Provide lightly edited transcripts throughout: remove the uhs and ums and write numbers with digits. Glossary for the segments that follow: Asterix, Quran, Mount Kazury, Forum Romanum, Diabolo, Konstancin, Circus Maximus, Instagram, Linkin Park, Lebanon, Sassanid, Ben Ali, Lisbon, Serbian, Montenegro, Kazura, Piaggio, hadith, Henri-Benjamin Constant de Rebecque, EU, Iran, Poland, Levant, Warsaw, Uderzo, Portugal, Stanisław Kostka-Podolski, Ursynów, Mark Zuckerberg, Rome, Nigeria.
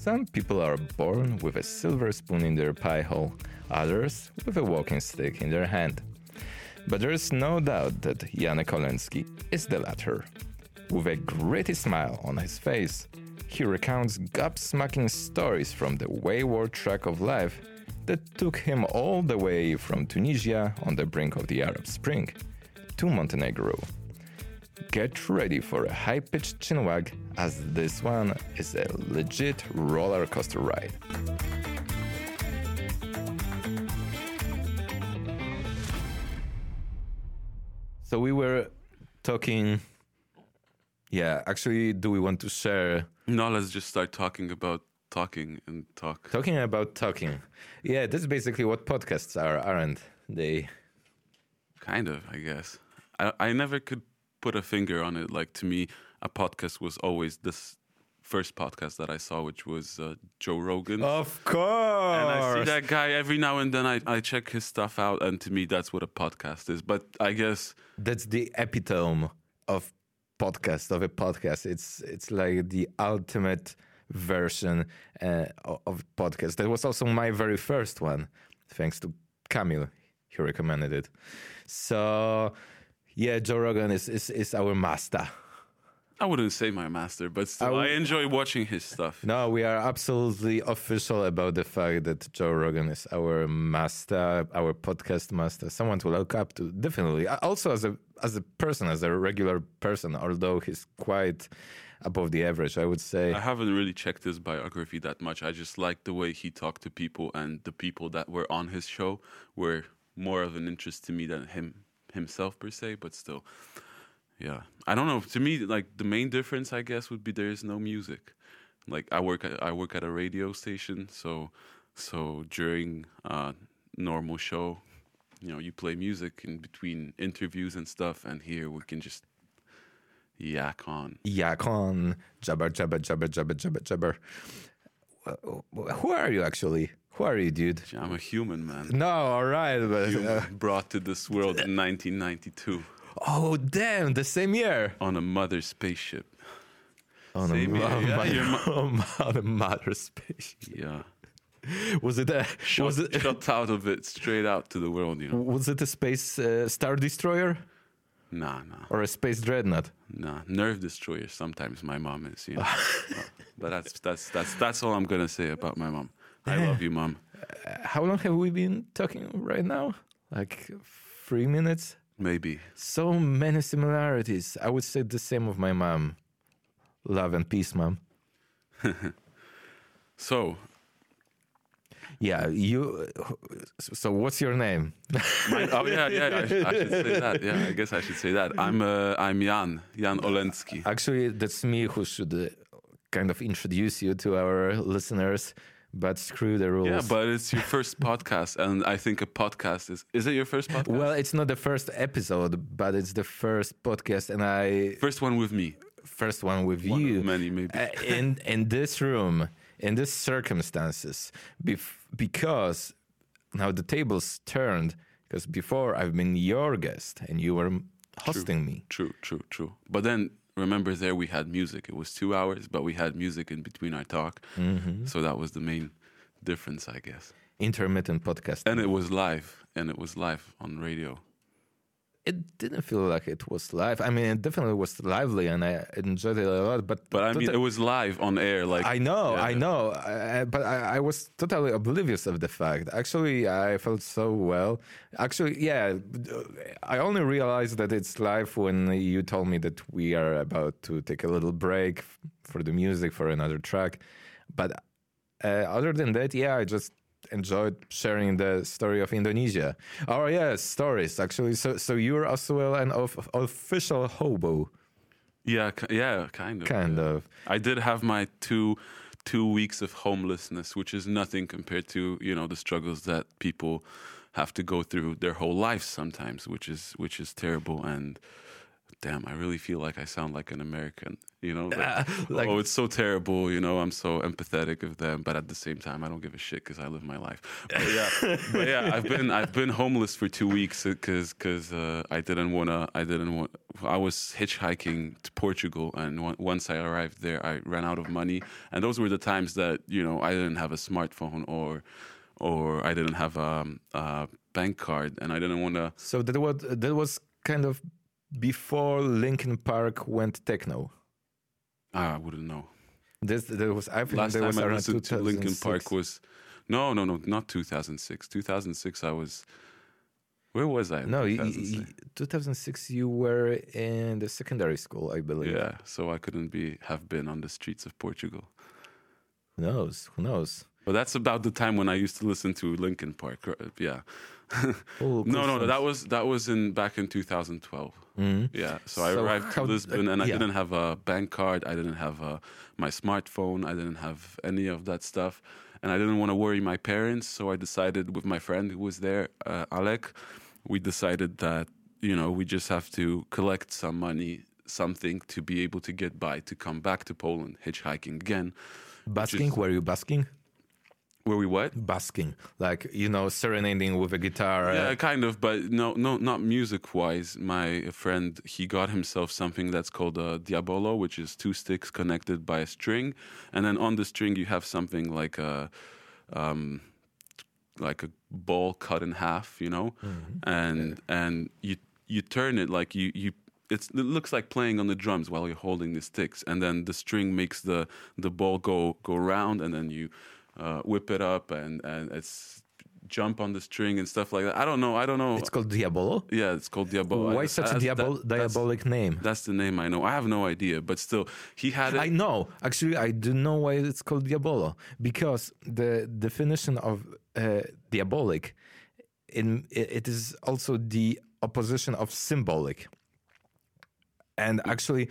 Some people are born with a silver spoon in their pie hole, others with a walking stick in their hand. But there's no doubt that Jan Olendzki is the latter. With a gritty smile on his face, he recounts gobsmacking stories from the wayward track of life that took him all the way from Tunisia on the brink of the Arab Spring to Montenegro. Get ready for a high-pitched chinwag, as this one is a legit roller coaster ride. So we were talking... Yeah, actually, do we want to share... No, let's just start talking about talking and talk. Talking about talking. Yeah, that's basically what podcasts are, aren't they? Kind of, I guess. I never could put a finger on it. Like, to me, a podcast was always this first podcast that I saw, which was Joe Rogan. Of course! And I see that guy every now and then. I check his stuff out, and to me, that's what a podcast is. But I guess... That's the epitome of podcast, of a podcast. It's like the ultimate version of podcast. That was also my very first one, thanks to Camille, who recommended it. So yeah, Joe Rogan is our master. I wouldn't say my master, but still, I enjoy watching his stuff. No, we are absolutely official about the fact that Joe Rogan is our master, our podcast master, someone to look up to, definitely. Also as a person, as a regular person, although he's quite above the average, I would say. I haven't really checked his biography that much. I just like the way he talked to people, and the people that were on his show were more of an interest to me than himself per se, but still... Yeah, I don't know. To me, like, the main difference, I guess, would be there is no music. Like, I work at a radio station, so during a normal show, you know, you play music in between interviews and stuff, and here we can just yak on. Yak on. Jabber, jabber, jabber, jabber, jabber, jabber. Who are you, actually? Who are you, dude? I'm a human, man. No, all right. But, brought to this world in 1992. Oh, damn, the same year. On a mother spaceship. On a mother spaceship. Yeah. Was it a... Shot out of it, straight out to the world, you know. Was it a space star destroyer? Nah. Or a space dreadnought? Nah, nerve destroyer sometimes my mom is, you know. But that's all I'm going to say about my mom. I love you, Mom. How long have we been talking right now? Like 3 minutes? Maybe. So many similarities. I would say the same of my mom. Love and peace, Mom. So. Yeah, you... So what's your name? I should say that. Yeah, I guess I should say that. I'm Jan Olendzki. Actually, that's me who should kind of introduce you to our listeners. But screw the rules. Yeah, but it's your first podcast, and I think a podcast is... Is it your first podcast? Well, it's not the first episode, but it's the first podcast, and I... First one with me. First one with you. One of many, maybe. in this room, in these circumstances, because now the tables turned, because before I've been your guest, and you were hosting me. True. But then... Remember, there we had music. It was 2 hours, but we had music in between our talk. Mm-hmm. So that was the main difference, I guess. Intermittent podcast. And it was live. On radio. It didn't feel like it was live. I mean, it definitely was lively, and I enjoyed it a lot. But I mean, it was live on air. Like I know. But I was totally oblivious of the fact. Actually, I felt so well. Actually, yeah, I only realized that it's live when you told me that we are about to take a little break for the music, for another track. But other than that, yeah, I just... enjoyed sharing the story of Indonesia. Oh yeah, stories actually. So you're also an official hobo. Yeah, kind of. Kind of. I did have my two weeks of homelessness, which is nothing compared to, you know, the struggles that people have to go through their whole lives sometimes, which is terrible and damn, I really feel like I sound like an American, you know? Like, oh, it's so terrible, you know, I'm so empathetic of them, but at the same time, I don't give a shit because I live my life. But yeah, I've been homeless for 2 weeks because I didn't want, I was hitchhiking to Portugal, and once I arrived there, I ran out of money, and those were the times that, you know, I didn't have a smartphone or I didn't have a bank card, and I didn't want to. So that was kind of before Linkin Park went techno. I wouldn't know. I think last time I listened to Linkin Park was no, not 2006. 2006 I was. Where was I? No, 2006 you were in the secondary school, I believe. Yeah, so I couldn't have been on the streets of Portugal. Who knows? But that's about the time when I used to listen to Linkin Park. Yeah. No, that was back in 2012. Mm-hmm. Yeah. So I arrived to Lisbon and I didn't have a bank card. I didn't have my smartphone. I didn't have any of that stuff. And I didn't want to worry my parents. So I decided with my friend who was there, Alec, we decided that, you know, we just have to collect some money, something to be able to get by, to come back to Poland, hitchhiking again. Basking? Were you basking? Were we what? Basking, like, you know, serenading with a guitar. Yeah, kind of, but no, not music-wise. My friend, he got himself something that's called a Diabolo, which is two sticks connected by a string, and then on the string you have something like a ball cut in half, you know, mm-hmm. and you turn it like you. It looks like playing on the drums while you're holding the sticks, and then the string makes the ball go round, and then you. Whip it up and it's jump on the string and stuff like that. I don't know. It's called Diabolo? Yeah, it's called Diabolo. Why such a diabolic name? That's the name I know. I have no idea, but still, he had it. I know. Actually, I don't know why it's called Diabolo. Because the definition of diabolic, it is also the opposition of symbolic. And actually,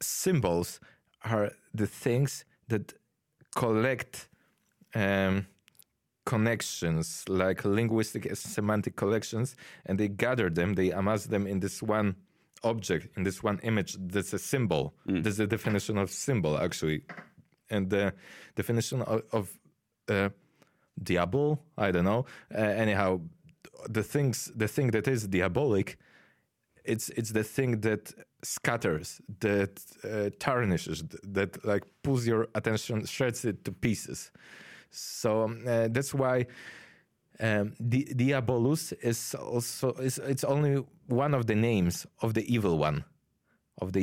symbols are the things that collect connections, like linguistic and semantic collections, and they gather them, they amass them in this one object, in this one image. That's a symbol. That's the definition of symbol, actually. And the definition of diabol, I don't know. Anyhow, the thing that is diabolic, it's the thing that scatters, that tarnishes, that like pulls your attention, shreds it to pieces. So that's why Diabolus is it's only one of the names of the evil one. Well,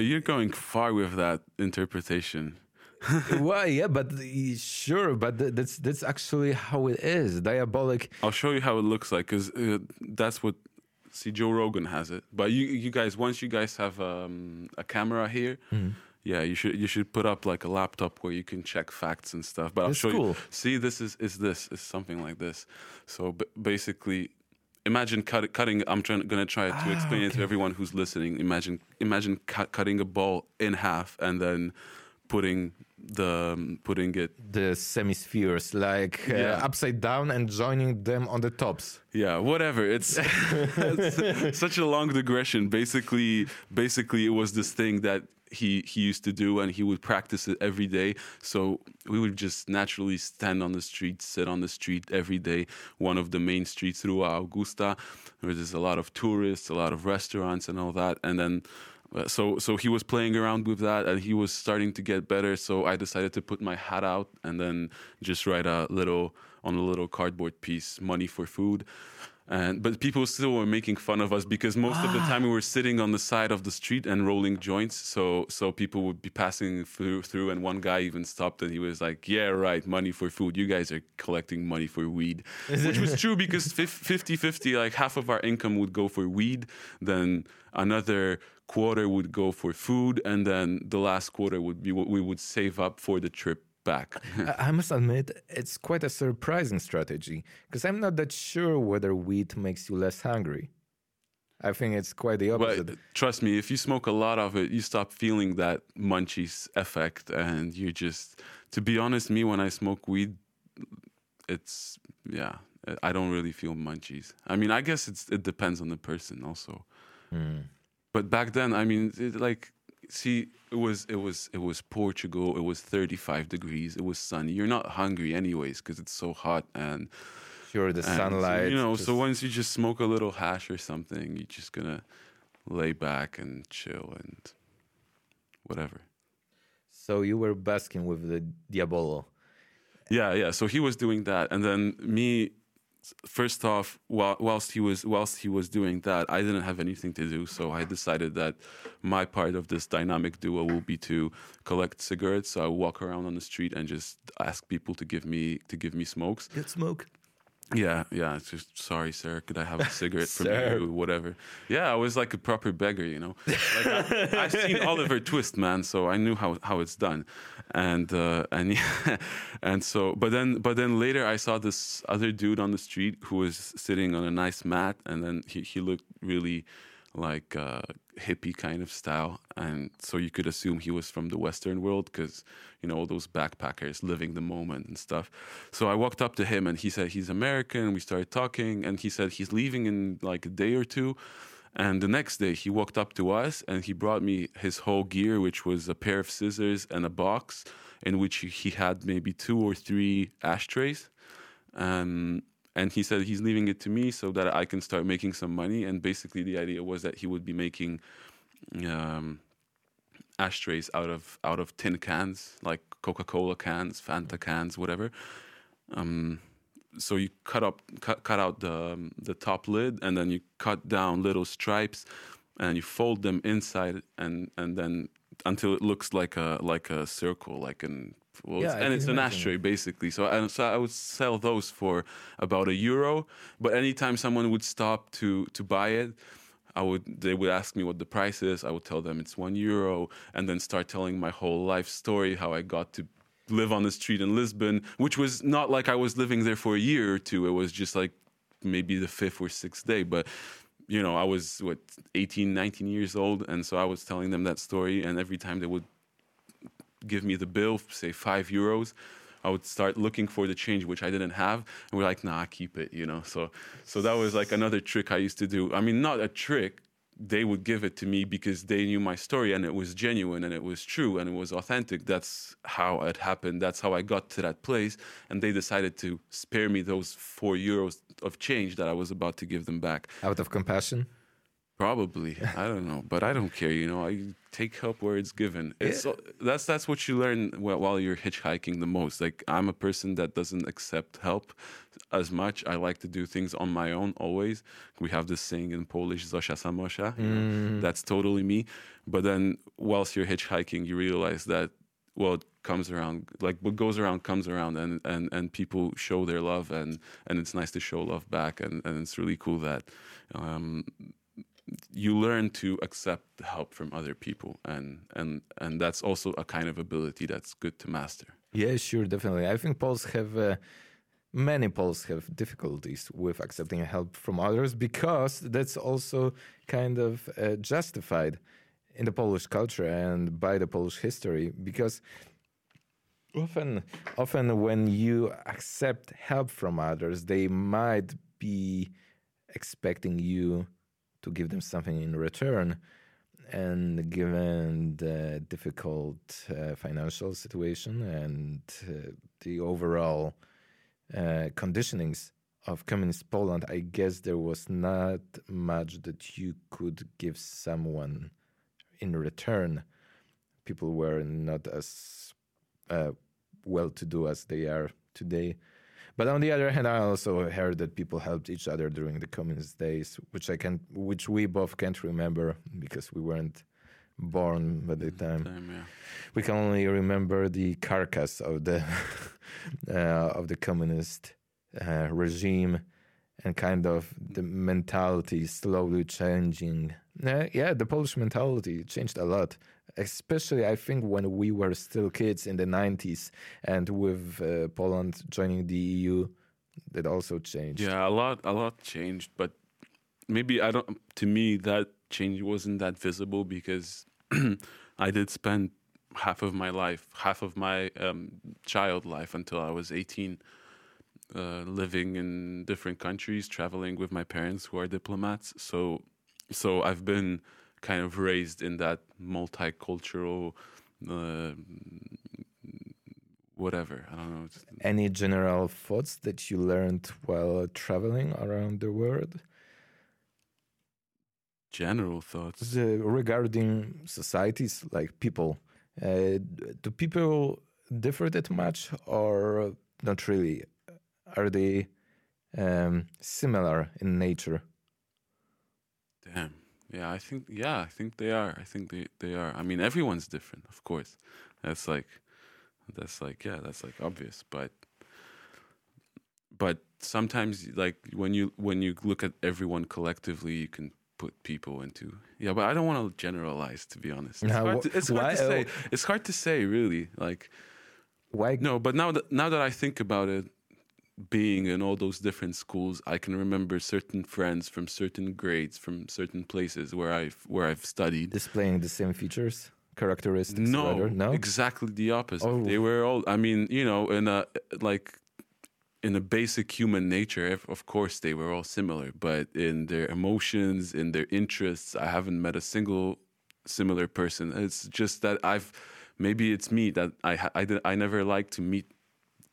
you're going far with that interpretation. Well, yeah, but sure, but that's actually how it is. Diabolic. I'll show you how it looks like, because that's what. See, Joe Rogan has it, but you guys, once you guys have a camera here. Mm-hmm. Yeah, you should put up like a laptop where you can check facts and stuff. But I'll show you. See, this is something like this. So basically, imagine cutting. I'm gonna try to explain it to everyone who's listening. Imagine cutting a ball in half and then putting the semispheres upside down and joining them on the tops. Yeah, whatever. It's such a long digression. Basically, it was this thing that he used to do, and he would practice it every day. So we would just naturally stand on the street, sit on the street every day. One of the main streets, Rua Augusta, where there's a lot of tourists, a lot of restaurants and all that. And then so he was playing around with that, and he was starting to get better. So I decided to put my hat out and then just write on a little cardboard piece, money for food. But people still were making fun of us, because most of the time we were sitting on the side of the street and rolling joints. So people would be passing through, and one guy even stopped, and he was like, yeah, right, money for food. You guys are collecting money for weed. Which was true, because 50-50, like half of our income would go for weed, then another quarter would go for food, and then the last quarter would be what we would save up for the trip back. I must admit, it's quite a surprising strategy, because I'm not that sure whether weed makes you less hungry. I think it's quite the opposite. But trust me, if you smoke a lot of it, you stop feeling that munchies effect, and you just, to be honest, me, when I smoke weed, it's, yeah, I don't really feel munchies. I mean, I guess it depends on the person also. But back then, I mean, it was Portugal. It was 35 degrees. It was sunny. You're not hungry anyways because it's so hot and sure the sunlight. You know, so once you just smoke a little hash or something, you're just gonna lay back and chill and whatever. So you were basking with the Diabolo. Yeah. So he was doing that, and then me. First off, whilst he was doing that, I didn't have anything to do, so I decided that my part of this dynamic duo will be to collect cigarettes. So I walk around on the street and just ask people to give me smokes. Get smoke. Yeah. It's just, sorry, sir, could I have a cigarette from you? Whatever. Yeah, I was like a proper beggar, you know. Like I've seen Oliver Twist, man, so I knew how it's done, and so. But then later, I saw this other dude on the street who was sitting on a nice mat, and then he looked really like hippie kind of style, and so you could assume he was from the Western world because, you know, all those backpackers living the moment and stuff. So I walked up to him and he said he's American. We started talking and he said he's leaving in like a day or two. And the next day he walked up to us and he brought me his whole gear, which was a pair of scissors and a box in which he had maybe 2 or 3 ashtrays. And he said he's leaving it to me so that I can start making some money. And basically the idea was that he would be making ashtrays out of tin cans, like Coca-Cola cans, Fanta cans, whatever. So you cut out the top lid, and then you cut down little stripes, and you fold them inside, and then until it looks like a circle, like an. Well, yeah, it's an ashtray basically. So I would sell those for about €1. But anytime someone would stop to buy it, they would ask me what the price is. I would tell them it's €1, and then start telling my whole life story, how I got to live on the street in Lisbon, which was not like I was living there for a year or two. It was just like maybe the 5th or 6th day. But you know, I was 18, 19 years old, and so I was telling them that story. And every time they would give me the bill, say €5, I would start looking for the change, which I didn't have, and we're like, nah, keep it, you know. So that was like another trick I used to do. I mean, not a trick, they would give it to me because they knew my story, and it was genuine, and it was true, and it was authentic. That's how it happened. That's how I got to that place, and they decided to spare me those €4 of change that I was about to give them back. Out of compassion? Probably, I don't know, but I don't care. You know, I take help where it's given. That's what you learn while you're hitchhiking the most. Like, I'm a person that doesn't accept help as much. I like to do things on my own always. We have this saying in Polish, "Zosia samosza." You know, that's totally me. But then, whilst you're hitchhiking, you realize that it comes around. Like, what goes around comes around, and people show their love, and it's nice to show love back, and it's really cool that. You learn to accept help from other people, and that's also a kind of ability that's good to master. Yeah, sure, definitely. I think Poles have many Poles have difficulties with accepting help from others because that's also kind of justified in the Polish culture and by the Polish history. Because often when you accept help from others, they might be expecting you to give them something in return, and given the difficult financial situation and the overall conditionings of communist Poland, I guess there was not much that you could give someone in return. People were not as well-to-do as they are today. But on the other hand, I also heard that people helped each other during the communist days, which we both can't remember because we weren't born by the time. Yeah. We can only remember the carcass of the of the communist regime and kind of the mentality slowly changing. Yeah, the Polish mentality changed a lot. Especially, I think, when we were still kids in the 90s, and with Poland joining the EU, that also changed. Yeah, a lot changed, but maybe to me, that change wasn't that visible because I did spend half of my child life until I was 18, living in different countries, traveling with my parents who are diplomats. So I've been kind of raised in that multicultural whatever, I don't know. Any general thoughts that you learned while traveling around the world? General thoughts? Regarding societies, like people. Do people differ that much or not really? Are they similar in nature? Damn. Yeah, I think they are. I think they are. I mean, everyone's different, of course. That's obvious, but sometimes, like, when you look at everyone collectively, you can put people into, yeah, but I don't want to generalize, to be honest. It's hard to say, really, like, why? No, but now that I think about it, being in all those different schools, I can remember certain friends from certain grades, from certain places where I've studied, displaying the same features, characteristics. No, exactly the opposite. Oh. They were all, I mean, you know, in a basic human nature, of course, they were all similar, but in their emotions, in their interests, I haven't met a single similar person. It's just that I never like to meet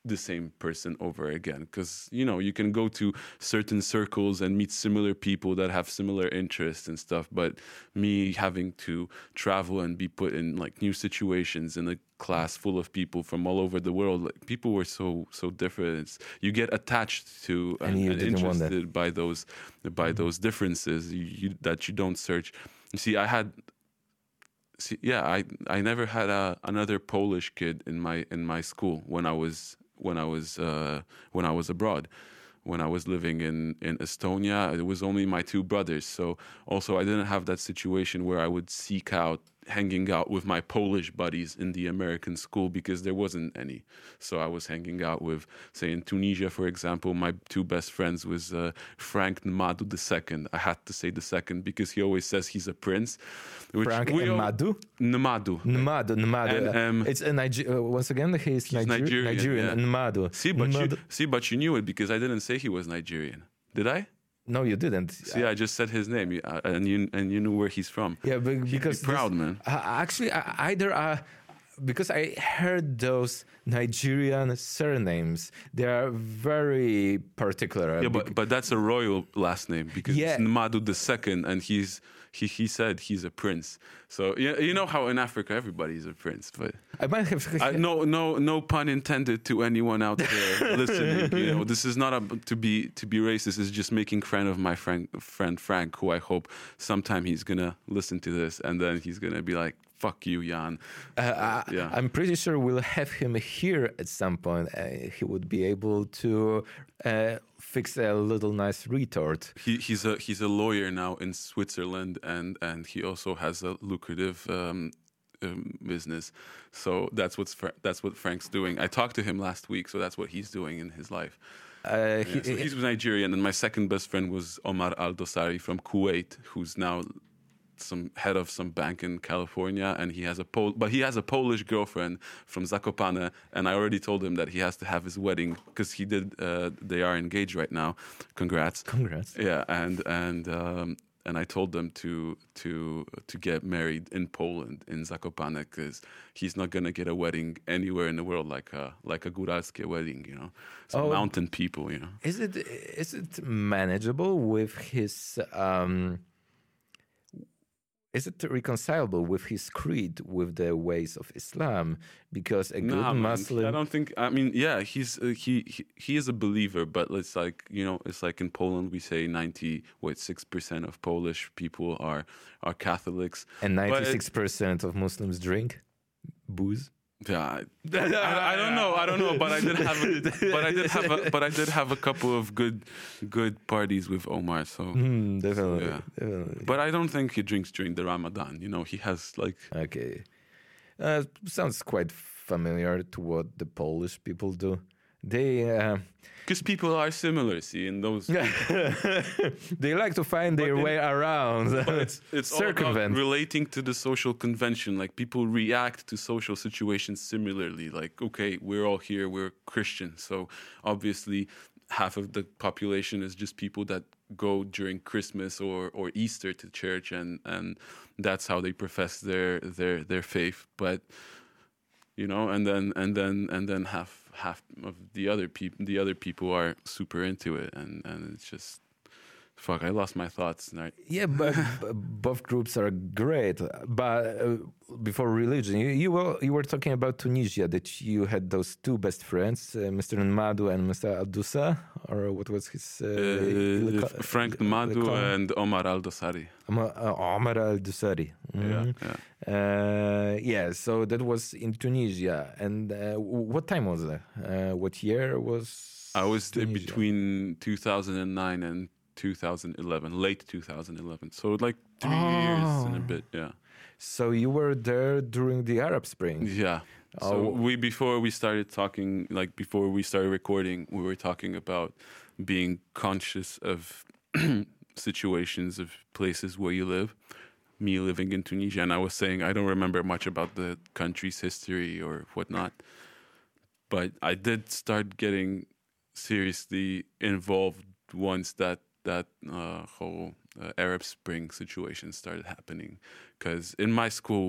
the same person over again, because, you know, you can go to certain circles and meet similar people that have similar interests and stuff, but me having to travel and be put in, like, new situations in a class full of people from all over the world, like, people were so different. You get attached to and interested by those differences that you don't search. You see, I never had another Polish kid in my school when I was abroad, when I was living in Estonia. It was only my two brothers. So also I didn't have that situation where I would seek out hanging out with my Polish buddies in the American school, because there wasn't any. So I was hanging out with, say, in Tunisia, for example, my two best friends was Frank Nmadu II. I had to say the second because he always says he's a prince. Frank Nmadu? Nmadu. It's a once again, he's Nigerian. Yeah. Nmadu. See, but you knew it because I didn't say he was Nigerian. Did I? No, you didn't. See, I just said his name, and you knew where he's from. Yeah, because he's proud, man. Actually, because I heard those Nigerian surnames, they are very particular. Yeah, but that's a royal last name, because it's Nmadu II, and he said he's a prince. So you know how in Africa everybody's a prince, but I might have no pun intended to anyone out there listening. You know, this is not to be racist. It's just making fun of my friend Frank, who I hope sometime he's gonna listen to this and then he's gonna be like, "Fuck you, Jan." I'm pretty sure we'll have him here at some point. He would be able to fix a little nice retort. He's a lawyer now in Switzerland, and he also has a lucrative business. So that's what Frank's doing. I talked to him last week, so that's what he's doing in his life. So he's Nigerian, and my second best friend was Omar Al Dosari from Kuwait, who's now some head of some bank in California, and he has a Polish girlfriend from Zakopane, and I already told him that he has to have his wedding because he did. They are engaged right now. Congrats. Yeah, and I told them to get married in Poland, in Zakopane, because he's not gonna get a wedding anywhere in the world like a góralskie wedding, you know. So mountain people, you know. Is it manageable with his? Is it reconcilable with his creed, with the ways of Islam? Because Muslim, I don't think. I mean, yeah, he is a believer, but it's like, you know, it's like in Poland we say 96% of Polish people are Catholics, and 96% of Muslims drink booze. Yeah, I don't know, but I did have a couple of good parties with Omar. So definitely, yeah. Definitely. But I don't think he drinks during the Ramadan. You know, he has like sounds quite familiar to what the Polish people do. They because people are similar, see, in those. They like to find their way around. But it's all about relating to the social convention. Like, people react to social situations similarly. Like, okay, we're all here, we're Christian, so obviously half of the population is just people that go during Christmas or Easter to church, and that's how they profess their faith. But you know, and then half of the other people are super into it, and it's just fuck. I lost my thoughts. Yeah, but both groups are great. But before religion, you were talking about Tunisia, that you had those two best friends, Mr. Nmadu and Mr. Al Dosari, or what was his? Frank Nmadu and Omar Al Dosari. Omar Al Dosari. Mm-hmm. Yeah. So that was in Tunisia. And what time was that? What year was? I was Tunisia? Between 2009 and 2011, late 2011. So like 3 years and a bit, yeah. So you were there during the Arab Spring. Yeah. So before we started recording, we were talking about being conscious of situations, of places where you live. Me living in Tunisia, and I was saying I don't remember much about the country's history or whatnot, but I did start getting seriously involved once that whole Arab Spring situation started happening. Because in my school,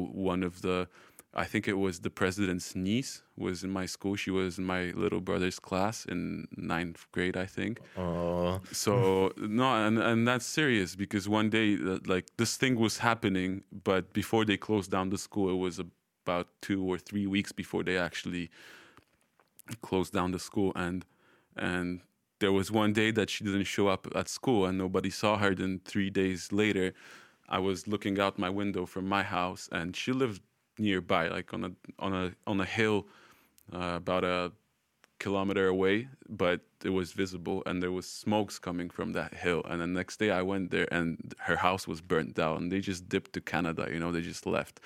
I think it was the president's niece was in my school. She was in my little brother's class in 9th grade, I think. Oh. So, no, and that's serious, because one day, like, this thing was happening, but before they closed down the school, it was about 2 or 3 weeks before they actually closed down the school. And there was one day that she didn't show up at school and nobody saw her. Then 3 days later, I was looking out my window from my house, and she lived nearby, like on a hill, about a kilometer away, but it was visible, and there was smokes coming from that hill. And the next day I went there, and her house was burnt down, and they just dipped to Canada, you know, they just left.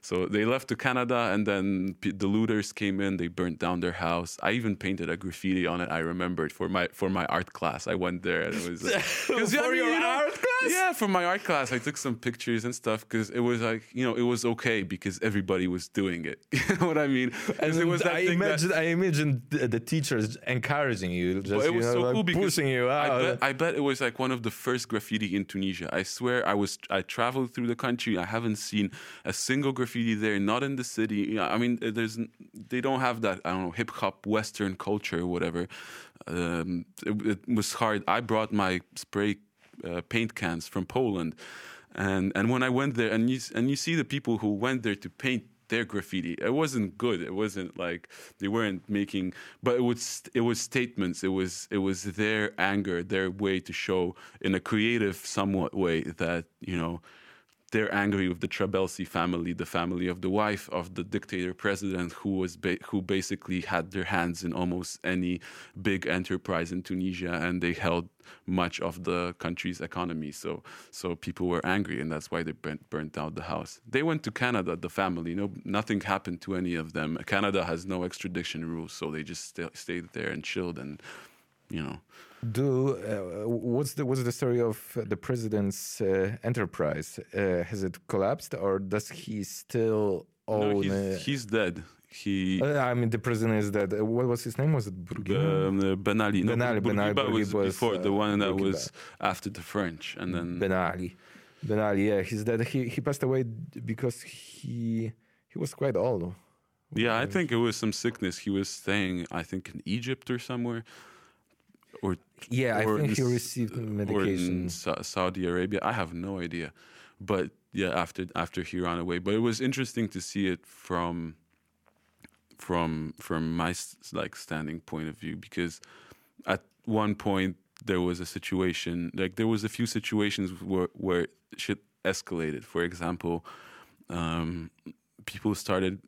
So they left to Canada, and then the looters came in, they burnt down their house. I even painted a graffiti on it, I remembered, for my art class. I went there, and it was like... art class? Yeah, for my art class. I took some pictures and stuff, because it was like, you know, it was okay, because everybody was doing it. You know what I mean? And it was I imagined the teachers encouraging you. Just, well, it was so cool, because pushing you out. I bet it was like one of the first graffiti in Tunisia. I swear, I traveled through the country. I haven't seen a single graffiti there, not in the city. You know, I mean, they don't have that, I don't know, hip hop, Western culture or whatever. It was hard. I brought my spray paint cans from Poland, and when I went there, and you see the people who went there to paint their graffiti. It wasn't good. It wasn't like they weren't making, but it was statements. It was their anger, their way to show in a creative somewhat way that, you know, they're angry with the Trabelski family, the family of the wife of the dictator president, who basically had their hands in almost any big enterprise in Tunisia, and they held much of the country's economy. So people were angry, and that's why they burnt out the house. They went to Canada, the family. No, nothing happened to any of them. Canada has no extradition rules, so they just stayed there and chilled, and you know. What's the story of the president's enterprise? Has it collapsed, or does he still own? No, he's dead. I mean, the president is dead. What was his name? Was it Bourguiba? Ben Ali. No, Bourguiba was before, the one that was after the French, and then Ben Ali. Yeah, he's dead. He passed away because he was quite old. Yeah, I think it was some sickness. He was staying, I think, in Egypt or somewhere. I think he received medication. Or in Saudi Arabia. I have no idea. But yeah, after he ran away. But it was interesting to see it from my like standing point of view, because at one point there was a situation, like there was a few situations where shit escalated. For example, people started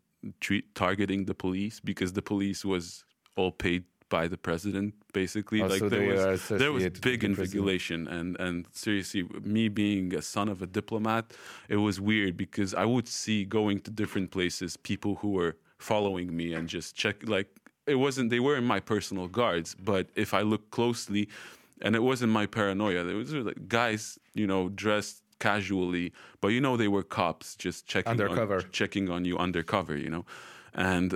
targeting the police, because the police was all paid by the president, basically. Oh, like so there was big invigilation, and seriously, me being a son of a diplomat, it was weird, because I would see going to different places people who were following me and just check, like it wasn't, they weren't my personal guards, but if I looked closely, and it wasn't my paranoia, there was like guys, you know, dressed casually, but you know they were cops just checking on you undercover, you know. And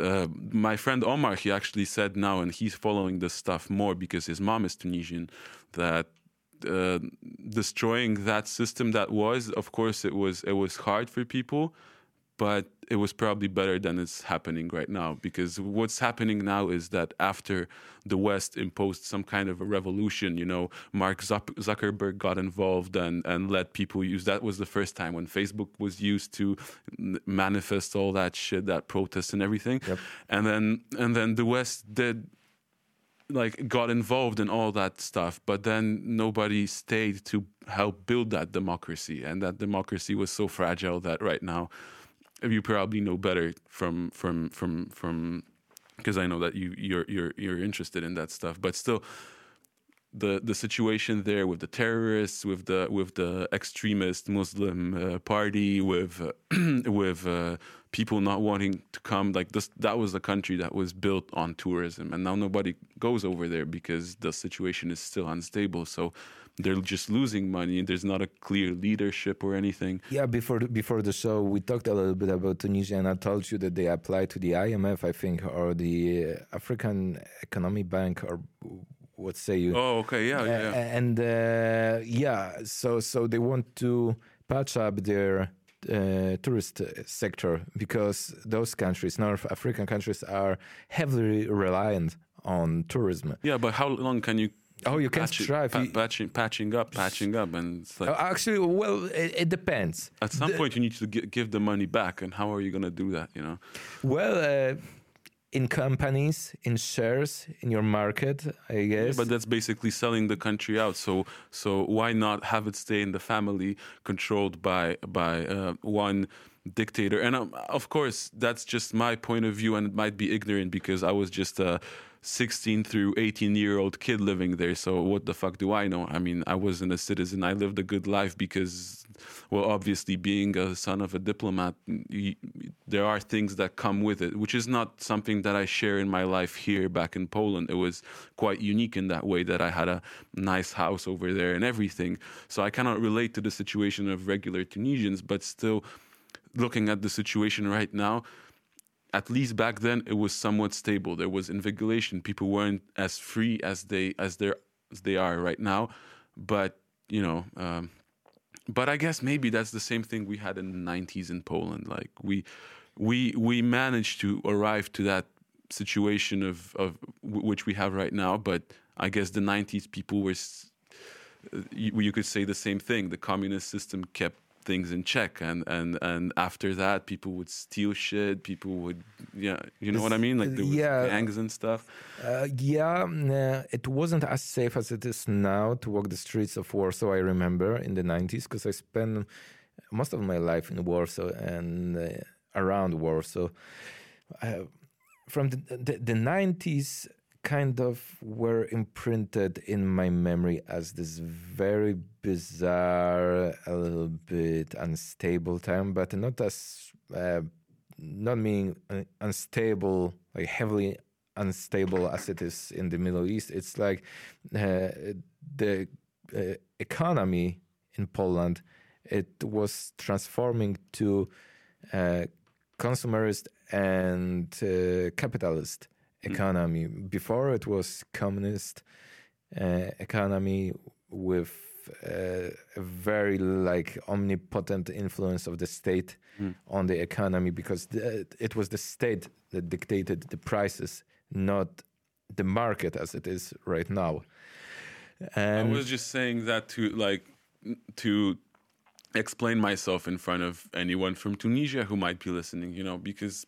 my friend Omar, he actually said now, and he's following this stuff more because his mom is Tunisian, that destroying that system that was, of course, it was hard for people, but it was probably better than it's happening right now. Because what's happening now is that after the West imposed some kind of a revolution, you know, Mark Zuckerberg got involved and let people use. That was the first time when Facebook was used to manifest all that shit, that protest and everything. Yep. And then the West did, like, got involved in all that stuff, but then nobody stayed to help build that democracy. And that democracy was so fragile that right now, you probably know better from because I know that you're interested in that stuff. But still, the situation there with the terrorists, with the extremist Muslim party, with people not wanting to come, like this, that was a country that was built on tourism, and now nobody goes over there because the situation is still unstable. So they're just losing money. There's not a clear leadership or anything. Yeah, before the show, we talked a little bit about Tunisia, and I told you that they applied to the IMF, I think, or the African Economic Bank, or what say you? Oh, okay, yeah. So they want to patch up their tourist sector, because those countries, North African countries, are heavily reliant on tourism. Yeah, but how long can you? Oh, you can strive. Patching up, and it's like, actually, well, it depends. At some point, you need to give the money back, and how are you going to do that? You know. Well, in companies, in shares, in your market, I guess. Yeah, but that's basically selling the country out. So why not have it stay in the family, controlled by one dictator? And of course, that's just my point of view, and it might be ignorant because I was just a 16 through 18-year-old kid living there. So what the fuck do I know? I mean, I wasn't a citizen. I lived a good life because, well, obviously being a son of a diplomat, there are things that come with it, which is not something that I share in my life here back in Poland. It was quite unique in that way that I had a nice house over there and everything. So I cannot relate to the situation of regular Tunisians, but still looking at the situation right now, at least back then, it was somewhat stable. There was invigilation. People weren't as free as they are right now. But, you know, but I guess maybe that's the same thing we had in the 90s in Poland. Like we managed to arrive to that situation of which we have right now. But I guess the 90s people were, you could say the same thing. The communist system kept things in check, and after that, people would steal shit. People would, what I mean? Like there was gangs and stuff. It wasn't as safe as it is now to walk the streets of Warsaw. I remember in the 90s, because I spent most of my life in Warsaw and around Warsaw. From the 90s, kind of were imprinted in my memory as this very bizarre, a little bit unstable time, but not as, not meaning unstable, like heavily unstable as it is in the Middle East. It's like the economy in Poland, it was transforming to consumerist and capitalist economy. Before it was communist economy with a very like omnipotent influence of the state on the economy, because it was the state that dictated the prices, not the market as it is right now. And I was just saying that to explain myself in front of anyone from Tunisia who might be listening, you know, because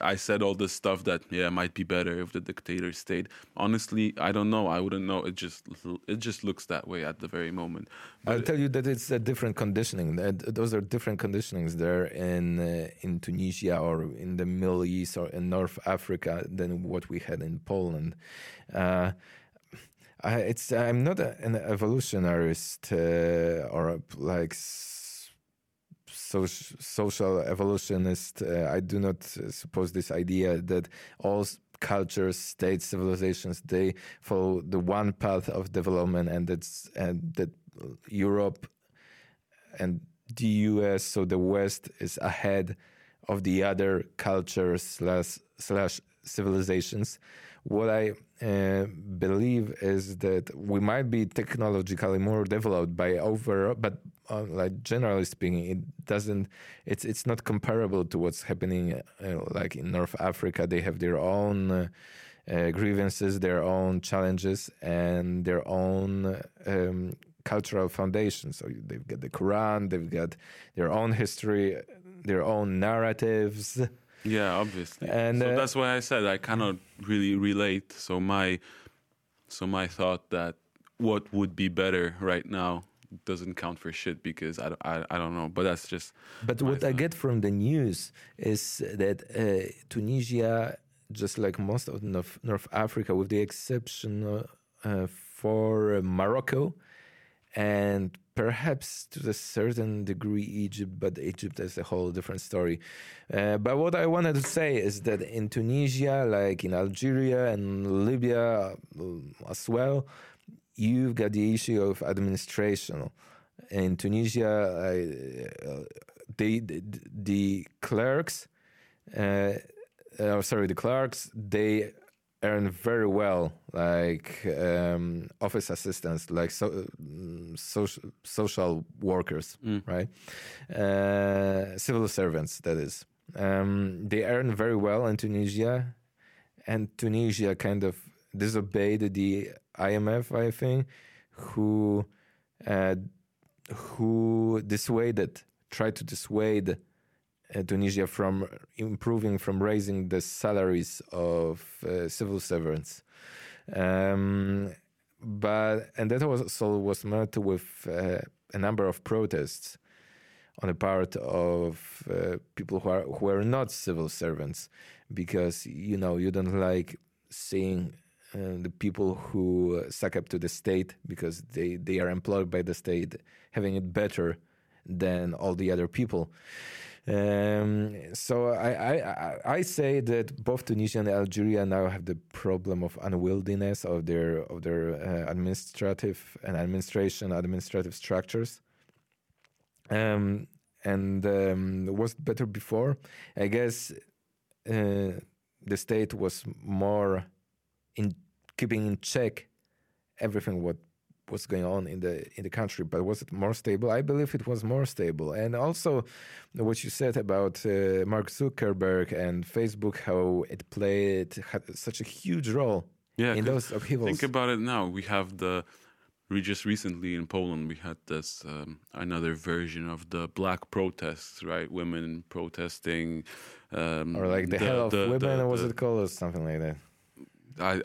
I said all this stuff that, yeah, might be better if the dictator stayed. Honestly, I don't know. I wouldn't know. It just looks that way at the very moment. But I'll tell you that it's a different conditioning. Those are different conditionings there in Tunisia or in the Middle East or in North Africa than what we had in Poland. I'm not an evolutionist social evolutionist. I do not suppose this idea that all cultures, states, civilizations, they follow the one path of development, and that Europe and the US, so the West, is ahead of the other cultures slash civilizations. What I believe is that we might be technologically more developed by overall, but like generally speaking, it doesn't. It's not comparable to what's happening like in North Africa. They have their own grievances, their own challenges, and their own cultural foundation. So they've got the Quran, they've got their own history, their own narratives. Yeah, obviously. And so that's why I said I cannot really relate. So my thought that what would be better right now doesn't count for shit because I don't know. But that's just. But what thought I get from the news is that Tunisia, just like most of North Africa, with the exception for Morocco, and perhaps to a certain degree Egypt, but Egypt is a whole different story. But what I wanted to say is that in Tunisia, like in Algeria and Libya as well, you've got the issue of administration. In Tunisia, the clerks, they earn very well, like office assistants, like social workers, right? Civil servants, that is. They earn very well in Tunisia, and Tunisia kind of disobeyed the IMF, I think, who tried to dissuade Tunisia from raising the salaries of civil servants, but that was met with a number of protests on the part of people who are not civil servants, because you don't like seeing the people who suck up to the state because they are employed by the state having it better than all the other people. So I say that both Tunisia and Algeria now have the problem of unwieldiness of their administrative structures. And was better before, I guess. The state was more in keeping in check everything what was going on in the country, but was it more stable? I believe it was more stable. And also what you said about Mark Zuckerberg and Facebook, how it had such a huge role in those upheavals. Think about it now. Just recently in Poland, we had this another version of the black protests, right? Women protesting. Or like the hell of women, or was it called, or something like that? I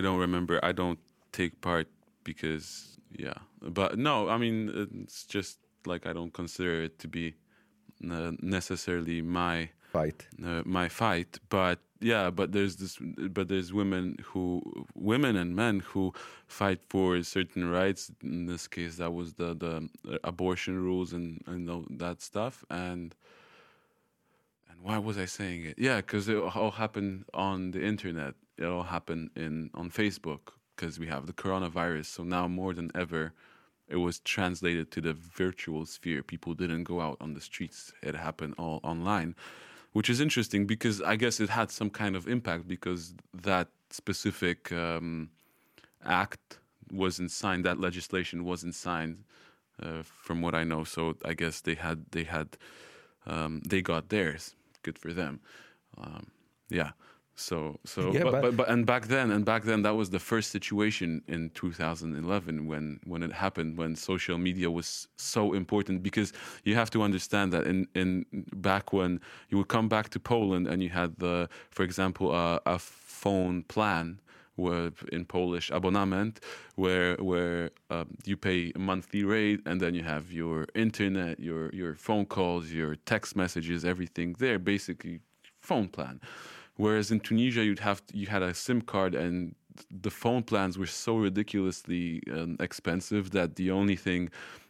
don't remember. I don't take part because, but no, I mean, it's just like I don't consider it to be necessarily my fight. But yeah, but there's women and men who fight for certain rights. In this case, that was the abortion rules and all that stuff. And why was I saying it? Yeah, because it all happened on the internet. It all happened on Facebook because we have the coronavirus. So now more than ever, it was translated to the virtual sphere. People didn't go out on the streets. It happened all online. Which is interesting because I guess it had some kind of impact because that specific act wasn't signed, that legislation wasn't signed, from what I know. So I guess they got theirs. Good for them. But back then that was the first situation in 2011 when it happened, when social media was so important, because you have to understand that in back when you would come back to Poland and you had for example a phone plan, where in Polish abonament, where you pay a monthly rate and then you have your internet, your phone calls, your text messages, everything there, basically phone plan. Whereas in Tunisia, you had a SIM card, and the phone plans were so ridiculously expensive that the only thing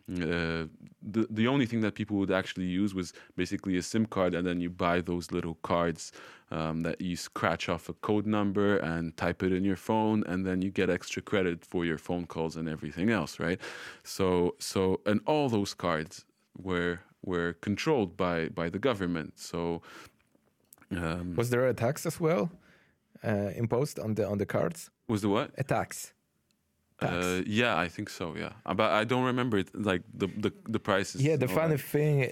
that people would actually use was basically a SIM card, and then you buy those little cards that you scratch off a code number and type it in your phone, and then you get extra credit for your phone calls and everything else, right? So and all those cards were controlled by the government, so. Was there a tax as well imposed on the cards? Was the what? A tax. Yeah, I think so. Yeah, but I don't remember it. Like the prices. Yeah, the funny thing.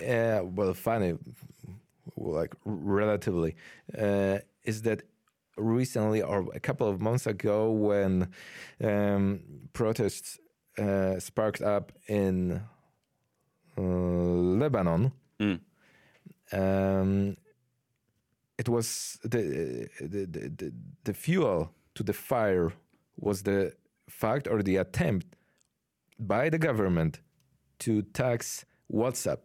Well, funny, like relatively, is that recently or a couple of months ago, when protests sparked up in Lebanon. Mm. It was the fuel to the fire was the fact or the attempt by the government to tax WhatsApp.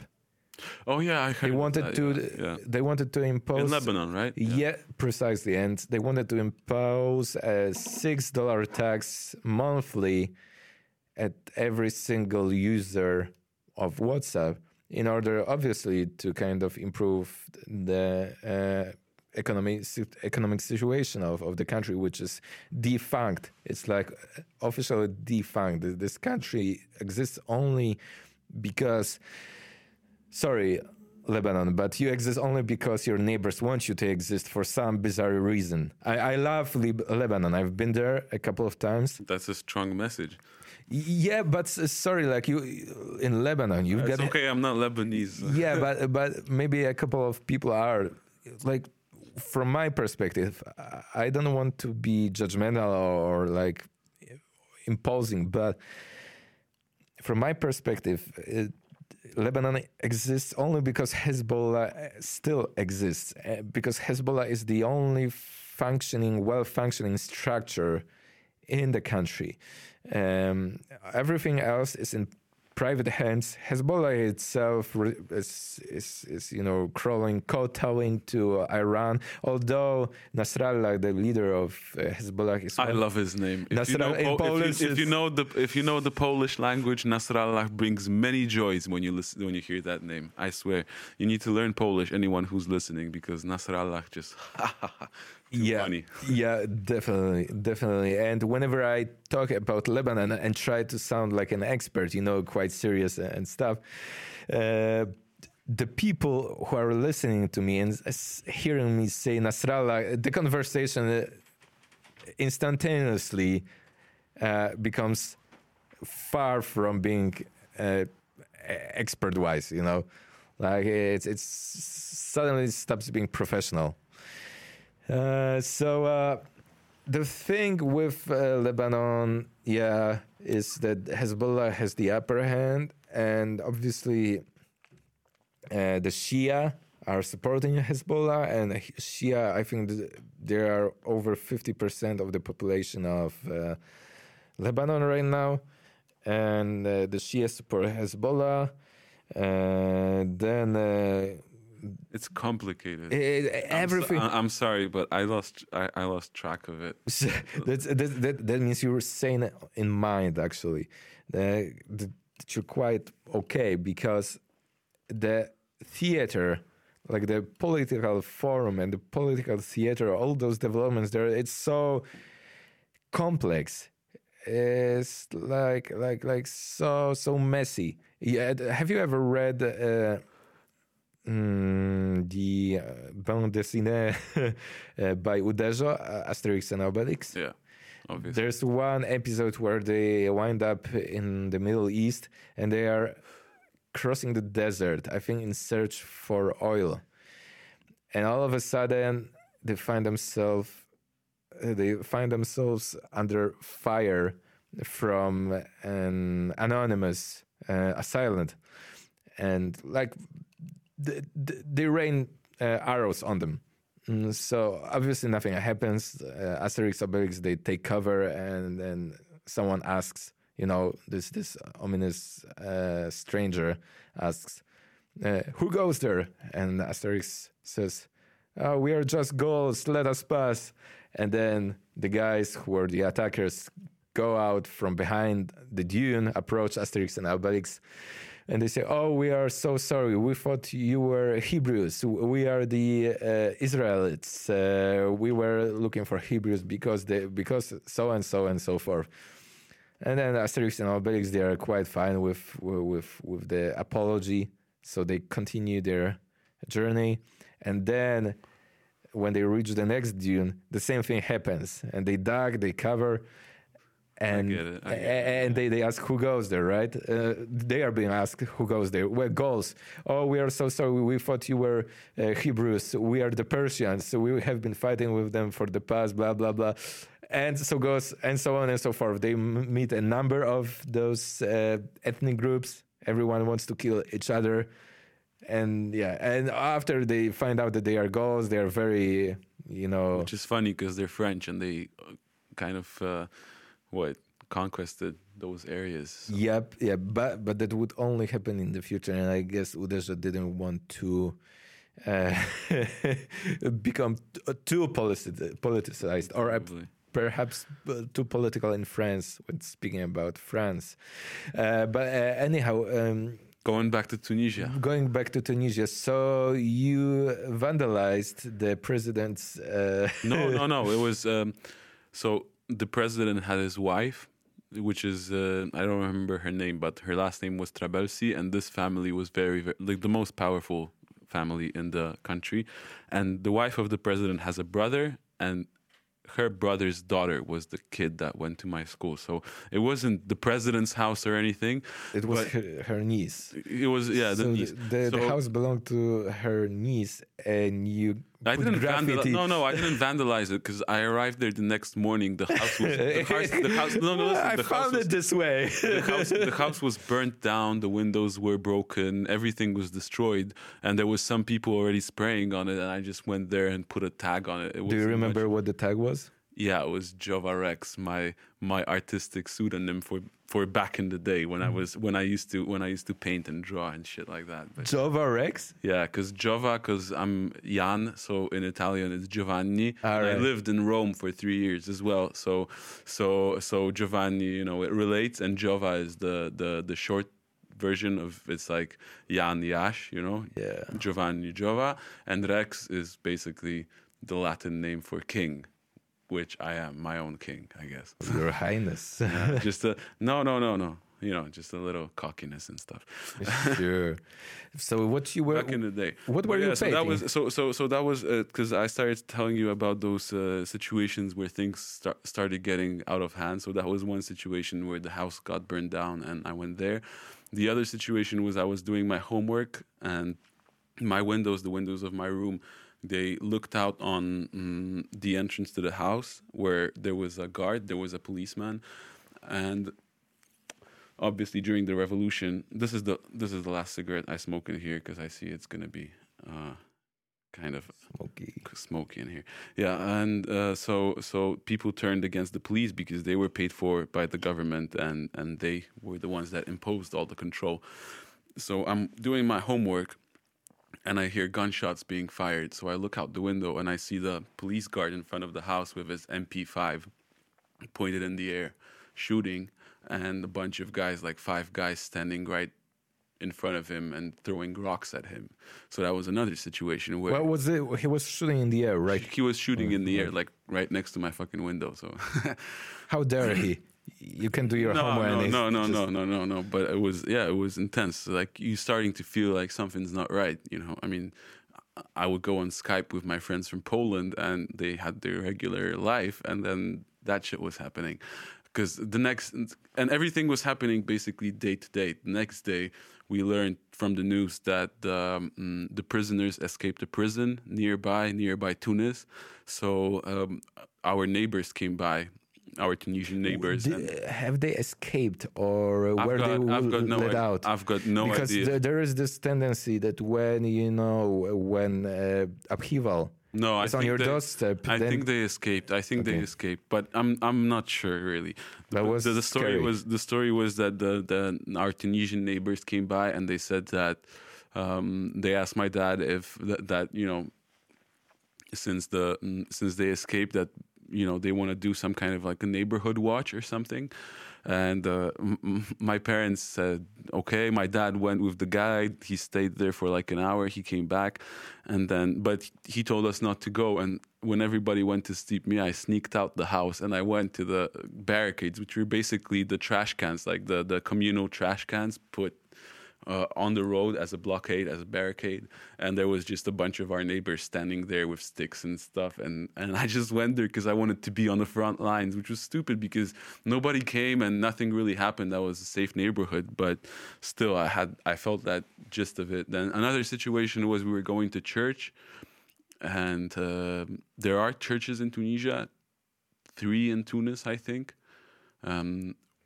Oh yeah, I heard they wanted that, they wanted to impose in Lebanon, right? Yeah, precisely, and they wanted to impose a $6 tax monthly at every single user of WhatsApp, in order, obviously, to kind of improve the economic situation of the country, which is defunct. It's like officially defunct. This country exists only because, sorry, Lebanon, but you exist only because your neighbors want you to exist for some bizarre reason. I love Lebanon. I've been there a couple of times. That's a strong message. Yeah, but sorry, like you in Lebanon, you've got. It's okay, I'm not Lebanese. Yeah, but maybe a couple of people are. Like, from my perspective, I don't want to be judgmental or like imposing, but from my perspective, Lebanon exists only because Hezbollah still exists, because Hezbollah is the only well-functioning structure in the country. Everything else is in private hands. Hezbollah itself is crawling, kowtowing to Iran. Although Nasrallah, the leader of Hezbollah, is I love his name. Nasrallah, in Polish, if you know the Polish language, Nasrallah brings many joys when you listen, when you hear that name. I swear, you need to learn Polish. Anyone who's listening, because Nasrallah just. Funny. Yeah, definitely. And whenever I talk about Lebanon and try to sound like an expert, quite serious and stuff, the people who are listening to me and hearing me say Nasrallah, the conversation instantaneously becomes far from being expert-wise, like it's suddenly stops being professional. So the thing with Lebanon, is that Hezbollah has the upper hand, and obviously the Shia are supporting Hezbollah, and Shia, I think there are over 50% of the population of Lebanon right now, and the Shia support Hezbollah, it's complicated. Everything. I'm sorry, but I lost track of it. That means you were sane in mind, actually. That you're quite okay, because the theater, like the political forum and the political theater, all those developments there, it's so complex. It's like so messy. Yeah. Have you ever read? The bande dessinée by Uderzo, Asterix and Obelix. Yeah, obviously. There's one episode where they wind up in the Middle East and they are crossing the desert, I think in search for oil. And all of a sudden they find themselves under fire from an anonymous assailant. And like... They rain arrows on them. So obviously nothing happens. Asterix, Obelix, they take cover, and then someone asks, this ominous stranger asks, who goes there? And Asterix says, oh, we are just Gauls, let us pass. And then the guys who are the attackers go out from behind the dune, approach Asterix and Obelix, and they say, oh, we are so sorry. We thought you were Hebrews. We are the Israelites. We were looking for Hebrews because so-and-so and so forth. And then Asterix and Obelix, they are quite fine with the apology. So they continue their journey. And then when they reach the next dune, the same thing happens. And they dug, they cover, and they ask who goes there, right? They are being asked who goes there. Well, Gauls. Oh, we are so sorry. We thought you were Hebrews. We are the Persians. We have been fighting with them for the past, blah, blah, blah. And so goes, and so on and so forth. They meet a number of those ethnic groups. Everyone wants to kill each other. And yeah, and after they find out that they are Gauls, they are very, you know... Which is funny because they're French and they kind of... conquested those areas. So. Yep, but that would only happen in the future, and I guess Uderza didn't want to become too politicized, or perhaps too political in France when speaking about France. But anyhow... Going back to Tunisia. So you vandalized the president's... No. It was... The president had his wife, which is, I don't remember her name, but her last name was Trabelski, and this family was very, very, like the most powerful family in the country. And the wife of the president has a brother, and her brother's daughter was the kid that went to my school. So it wasn't the president's house or anything. It was her niece. It was, the niece. The house belonged to her niece, and you... I didn't vandalize it because I arrived there the next morning. The house was burnt down. The windows were broken. Everything was destroyed, and there was some people already spraying on it. And I just went there and put a tag on it. Do you remember what the tag was? Yeah, it was Jova Rex, my artistic pseudonym for back in the day when I used to paint and draw and shit like that. But Jova Rex? Yeah, because I'm Jan, so in Italian it's Giovanni. Right. I lived in Rome for 3 years as well, so Giovanni, you know, it relates, and Jova is the short version of, it's like Jan Yash, you know, yeah. Giovanni Jova, and Rex is basically the Latin name for king. Which I am my own king, I guess. Your Highness. Yeah, just no. You know, just a little cockiness and stuff. Sure. So what you were back in the day? What were you saying? So that was because I started telling you about those situations where things started getting out of hand. So that was one situation where the house got burned down, and I went there. The other situation was I was doing my homework, and my windows, the windows of my room, they looked out on the entrance to the house where there was a guard, there was a policeman, and obviously during the revolution, this is the last cigarette I smoke in here because I see it's gonna be kind of smoky in here. Yeah, and so people turned against the police because they were paid for by the government and they were the ones that imposed all the control. So I'm doing my homework. And I hear gunshots being fired. So I look out the window and I see the police guard in front of the house with his MP5 pointed in the air, shooting. And a bunch of guys, like 5 guys standing right in front of him and throwing rocks at him. So that was another situation where... What was it? He was shooting in the air, right? He was shooting in the air, like right next to my fucking window. So how dare he? You can do your homework. No. But it was, it was intense. Like, you're starting to feel like something's not right, you know. I mean, I would go on Skype with my friends from Poland, and they had their regular life, and then that shit was happening. Because everything was happening basically day to day. The next day, we learned from the news that the prisoners escaped a prison nearby Tunis. So our neighbors came by. Our Tunisian neighbors. Have they escaped, or were they let out? I've got no idea. Because there is this tendency that when upheaval is on your doorstep. I think they escaped. But I'm not sure really. That was the story was that our Tunisian neighbors came by and they said that they asked my dad if that you know, since they escaped, that you know, they want to do some kind of like a neighborhood watch or something. And my parents said, okay. My dad went with the guide. He stayed there for like an hour. He came back. And then, but he told us not to go. And when everybody went to sleep, I sneaked out the house and I went to the barricades, which were basically the trash cans, like the communal trash cans put on the road as a blockade, as a barricade, and there was just a bunch of our neighbors standing there with sticks and stuff, and I just went there because I wanted to be on the front lines, which was stupid because nobody came and nothing really happened. That was a safe neighborhood, but still I felt that gist of it. Then another situation was we were going to church, and there are churches in Tunisia, 3 in Tunis, I think.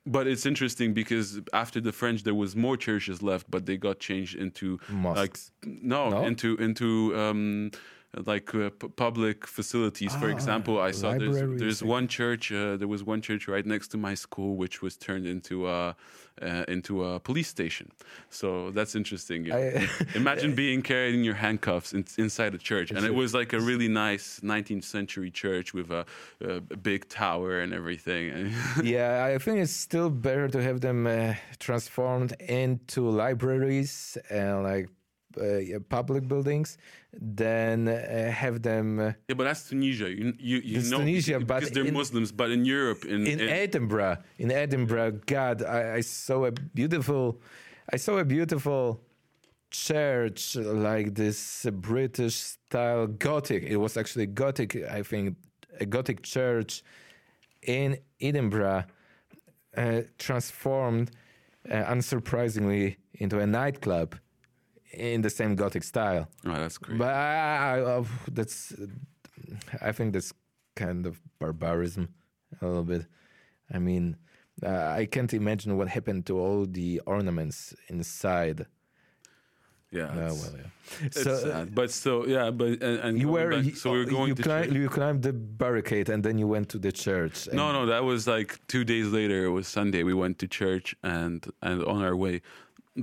But it's interesting because after the French, there was more churches left, but they got changed into mosques. Into public facilities. For example, I saw there's one church. There was one church right next to my school, which was turned into a police station. So that's interesting. Imagine being carried in your handcuffs inside a church, and it was like a really nice 19th century church with a big tower and everything. Yeah, I think it's still better to have them transformed into libraries and public buildings, then have them. Yeah, but that's Tunisia. Because they're Muslims. But in Europe, in Edinburgh, God, I saw a beautiful church like this British style Gothic. It was actually Gothic, I think, a Gothic church in Edinburgh, transformed, unsurprisingly, into a nightclub. In the same Gothic style. Oh, that's great. But I think that's kind of barbarism a little bit. I mean, I can't imagine what happened to all the ornaments inside. Yeah. It's so sad. But still, yeah. But and you were back, so we were going to church. You climbed the barricade and then you went to the church. No, that was like 2 days later. It was Sunday. We went to church and on our way.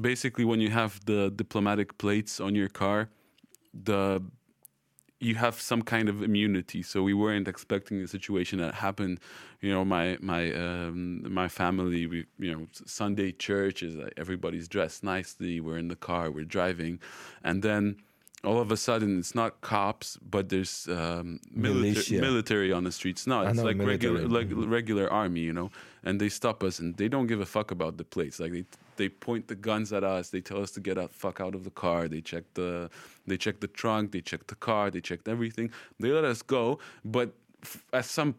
Basically, when you have the diplomatic plates on your car, you have some kind of immunity. So we weren't expecting the situation that happened. You know, my family. Sunday church is like everybody's dressed nicely. We're in the car. We're driving, and then all of a sudden, it's not cops, but there's military on the streets. No, it's like regular army, And they stop us, and they don't give a fuck about the plates. Like they point the guns at us. They tell us to get the fuck out of the car. They check the trunk. They check the car. They checked everything. They let us go, but at some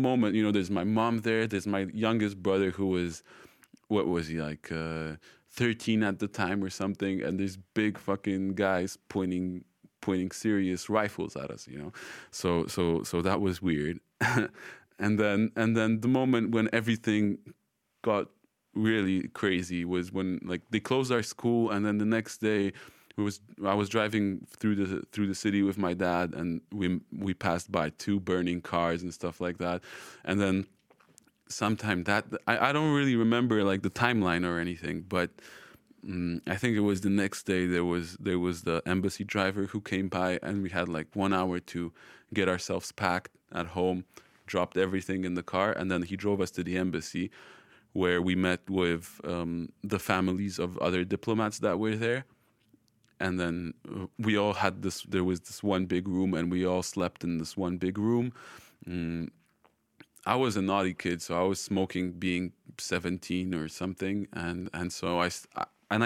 moment, there's my mom there. There's my youngest brother who was, what was he like? 13 at the time or something, and these big fucking guys pointing serious rifles at us, So that was weird. and then the moment when everything got really crazy was when they closed our school, and then the next day I was driving through the city with my dad, and we passed by 2 burning cars and stuff like that, and then sometime that I don't really remember the timeline or anything, but I think it was the next day there was the embassy driver who came by, and we had 1 hour to get ourselves packed at home, dropped everything in the car, and then he drove us to the embassy where we met with the families of other diplomats that were there. And then we all had this one big room, and we all slept in this one big room. I was a naughty kid, so I was smoking being 17 or something, and so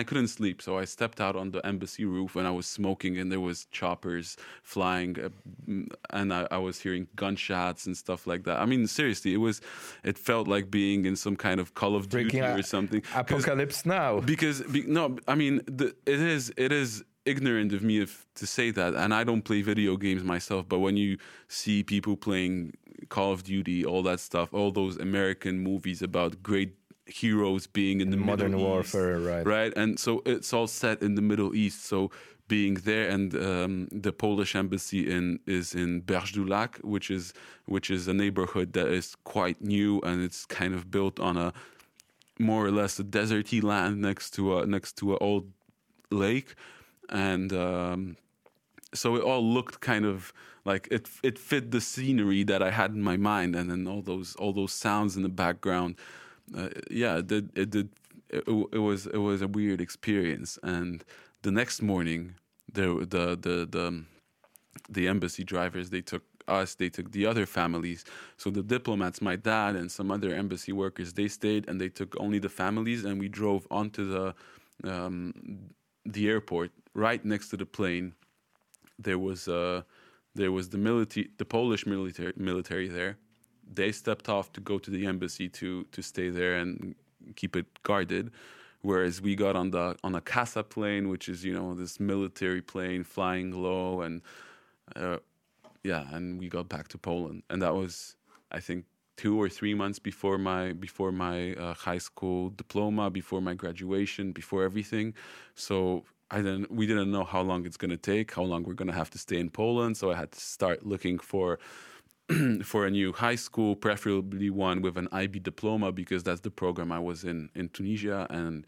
I couldn't sleep, so I stepped out on the embassy roof, and I was smoking, and there was choppers flying, and I was hearing gunshots and stuff like that. I mean, seriously, it felt like being in some kind of Call of Duty or something. Apocalypse Now. It is ignorant of me to say that, and I don't play video games myself, but when you see people playing Call of Duty, all that stuff, all those American movies about great heroes being in the modern warfare, right? And so it's all set in the Middle East. So being there, and the Polish embassy is in Berzdulac, which is a neighborhood that is quite new, and it's kind of built on a more or less a deserty land next to an old lake, and so it all looked kind of it fit the scenery that I had in my mind, and then all those sounds in the background. It was a weird experience. And the next morning, the embassy drivers, they took us, they took the other families. So the diplomats, my dad, and some other embassy workers, they stayed, and they took only the families, and we drove onto the the airport, right next to the plane, there was the Polish military there. They stepped off to go to the embassy to stay there and keep it guarded, whereas we got on a Casa plane, which is, you know, this military plane flying low, and and we got back to Poland, and that was, I think, 2 or 3 months before my high school diploma, before my graduation, before everything. So we didn't know how long it's going to take, how long we're going to have to stay in Poland. So I had to start looking for a new high school, preferably one with an IB diploma, because that's the program I was in Tunisia. And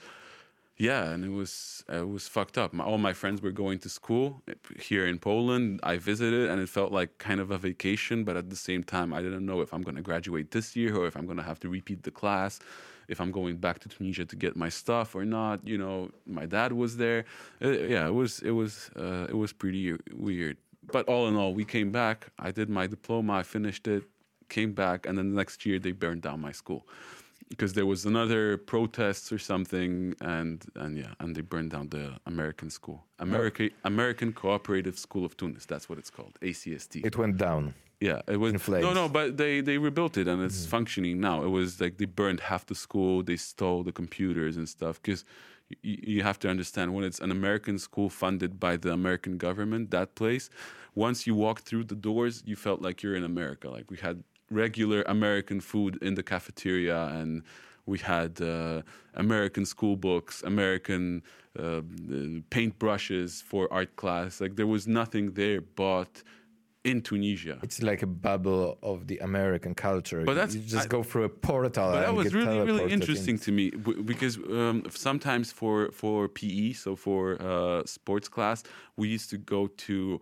yeah, and it was fucked up. All my friends were going to school here in Poland. I visited, and it felt like kind of a vacation, but at the same time, I didn't know if I'm going to graduate this year or if I'm going to have to repeat the class, if I'm going back to Tunisia to get my stuff or not. You know, my dad was there. It was pretty weird. But all in all, we came back. I did my diploma. I finished it, came back, and then the next year they burned down my school because there was another protests or something, and they burned down the American school, American Cooperative School of Tunis. That's what it's called, ACST. It went down. Yeah, it was in flames. No, but they rebuilt it, and it's functioning now. It was like they burned half the school. They stole the computers and stuff, because you have to understand, when it's an American school funded by the American government, that place, once you walked through the doors, you felt like you're in America. Like, we had regular American food in the cafeteria, and we had American school books, American paintbrushes for art class. Like, there was nothing there but in Tunisia. It's like a bubble of the American culture. But that's, you just go through a portal. But that was really, really interesting to me, because sometimes for PE, so for sports class, we used to go to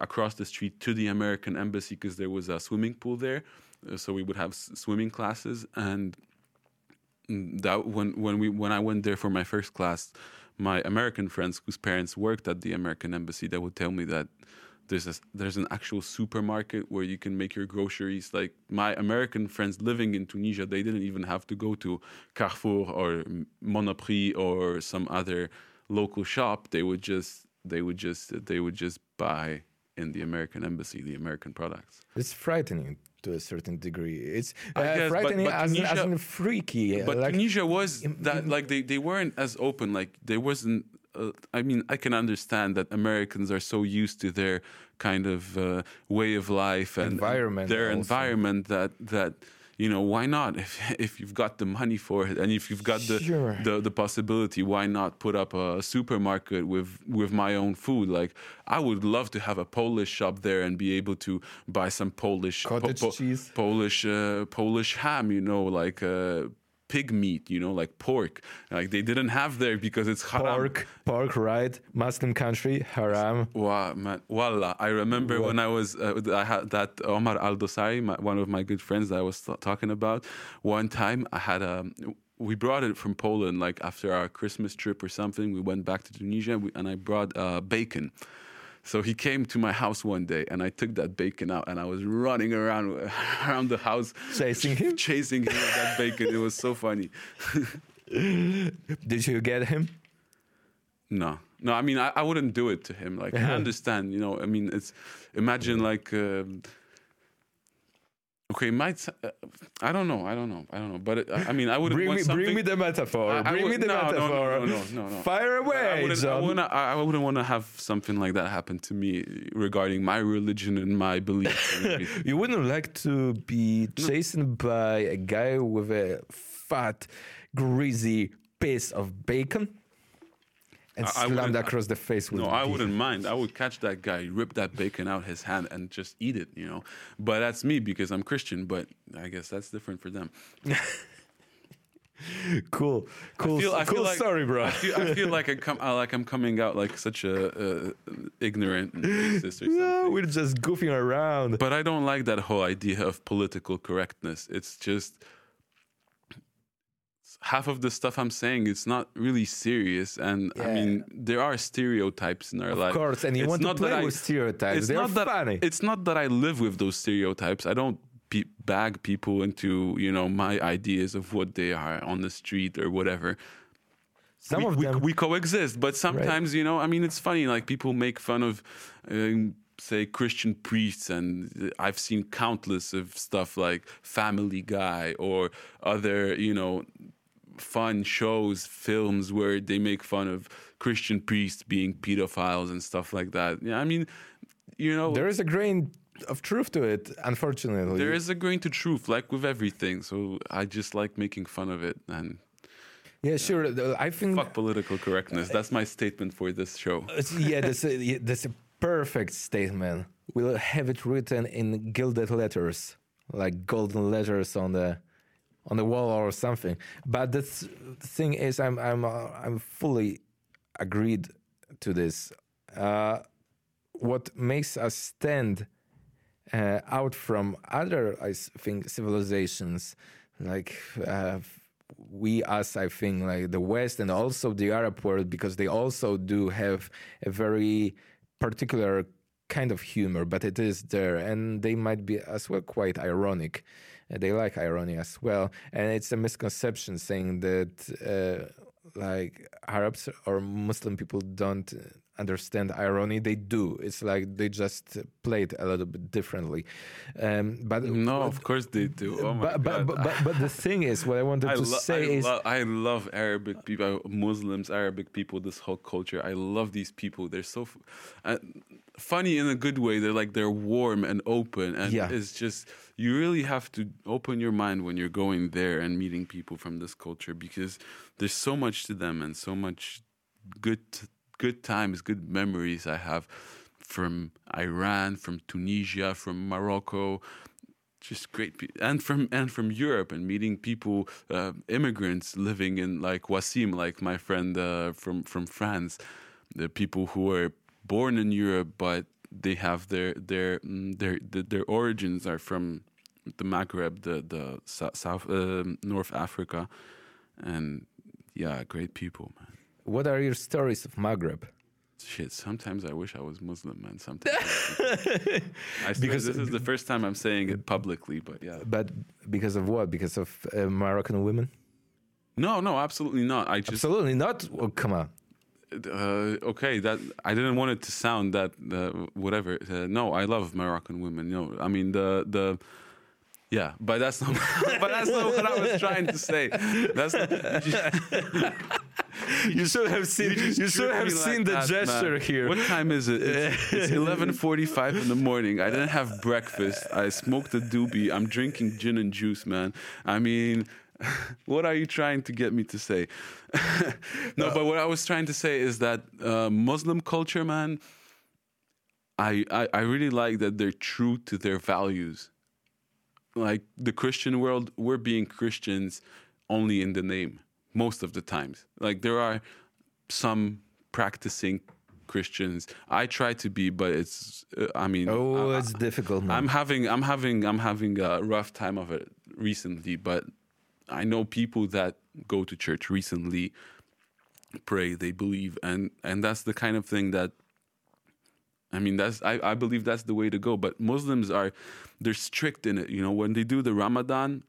across the street to the American embassy, because there was a swimming pool there, so we would have swimming classes. And that when I went there for my first class, my American friends whose parents worked at the American embassy, they would tell me that there's an actual supermarket where you can make your groceries. Like, my American friends living in Tunisia, they didn't even have to go to Carrefour or Monoprix or some other local shop. They would just buy in the American embassy the American products. It's frightening to a certain degree. It's guess, frightening, but Tunisia, as in freaky. But like, Tunisia was that, like, they weren't as open. Like, there wasn't. I mean, I can understand that Americans are so used to their kind of way of life and environment that you know, why not? If you've got the money for it, and if you've got the possibility, why not put up a supermarket with my own food? Like, I would love to have a Polish shop there and be able to buy some Polish cottage cheese, Polish ham, you know, like pig meat, you know, like pork. Like, they didn't have there because it's haram. Pork, right? Muslim country, haram. Wow, man. Wallah. I remember when I was, I had that Omar Al Dosari, one of my good friends that I was talking about. One time I had we brought it from Poland, like after our Christmas trip or something. We went back to Tunisia, and I brought bacon. So he came to my house one day, and I took that bacon out, and I was running around the house chasing him with that bacon. It was so funny. Did you get him? No. I mean, I wouldn't do it to him. Like, I understand, you know. I mean, I don't know. But I would want something. Bring me the metaphor. Bring me the metaphor. No. Fire away. I wouldn't want to have something like that happen to me regarding my religion and my beliefs. You wouldn't like to be chased by a guy with a fat, greasy piece of bacon and slammed across the face with it? No, I wouldn't mind. I would catch that guy, rip that bacon out his hand, and just eat it, you know. But that's me, because I'm Christian, but I guess that's different for them. Cool story, bro. I feel like I'm coming out like such a ignorant and racist or something. No, we're just goofing around. But I don't like that whole idea of political correctness. It's just, half of the stuff I'm saying, it's not really serious, and I mean, there are stereotypes in our life. Of course, and you want to play with stereotypes. They're funny. It's not that I live with those stereotypes. I don't bag people into, you know, my ideas of what they are on the street or whatever. Some of them we coexist, but sometimes, right. You know, I mean, it's funny, like people make fun of, say, Christian priests, and I've seen countless of stuff like Family Guy or other, you know, fun shows, films where they make fun of Christian priests being pedophiles and stuff like that. Yeah, I mean, you know, there is a grain of truth to it, unfortunately. There is a grain to truth, like with everything. So I just like making fun of it. And yeah, sure. I think fuck political correctness. That's my statement for this show. Yeah, that's a perfect statement. We'll have it written in gilded letters, like golden letters on the wall or something. But the thing is, I'm fully agreed to this. What makes us stand out from other, I think, civilizations, like like the West and also the Arab world, because they also do have a very particular kind of humor, but it is there, and they might be as well quite ironic. They like irony as well, and it's a misconception saying that like Arabs or Muslim people don't understand irony. They do. It's like they just play it a little bit differently. But no, of course they do. Oh my God. But the thing is, what I wanted I love Arabic people, Muslims, Arabic people, this whole culture. I love these people. They're so funny in a good way. They're like, they're warm and open, and it's just, you really have to open your mind when you're going there and meeting people from this culture, because there's so much to them and so much good times, good memories I have from Iran, from Tunisia, from Morocco, just great people, and from Europe, and meeting people, immigrants living in, like Wasim, like my friend from France, the people who were born in Europe but they have their origins are from the Maghreb, the South North Africa, and yeah, great people, man. What are your stories of Maghreb? Shit, sometimes I wish I was Muslim, man. Sometimes. Because this is the first time I'm saying it publicly, but yeah. But because of what? Because of Moroccan women? No, absolutely not. Absolutely not? Oh, come on. Okay, that I didn't want it to sound that, whatever. No, I love Moroccan women. No, I mean, yeah, but that's not. But that's not what I was trying to say. That's not, you should have seen. You should have seen the gesture, man. Here. What time is it? It's 11:45 in the morning. I didn't have breakfast. I smoked a doobie. I'm drinking gin and juice, man. I mean, what are you trying to get me to say? No, but what I was trying to say is that Muslim culture, man. I really like that they're true to their values. Like the Christian world, we're being Christians only in the name most of the times. Like there are some practicing Christians. I try to be, but it's it's difficult, man. I'm having a rough time of it recently, but I know people that go to church recently, pray, they believe, and that's the kind of thing that, I mean, I believe that's the way to go. But Muslims they're strict in it. You know, when they do the Ramadan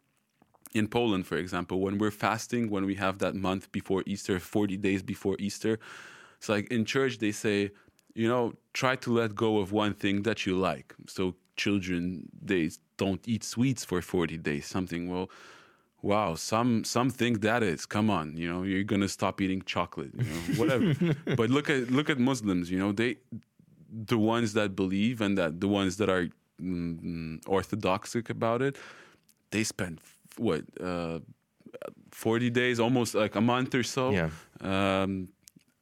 in Poland, for example, when we're fasting, when we have that month before Easter, 40 days before Easter, it's like in church they say, you know, try to let go of one thing that you like. So children, they don't eat sweets for 40 days, something. Well, wow, some think that is, come on, you know, you're going to stop eating chocolate, you know, whatever. But look at Muslims, you know, the ones that believe and that the ones that are orthodoxic about it, they spend 40 days, almost like a month or so,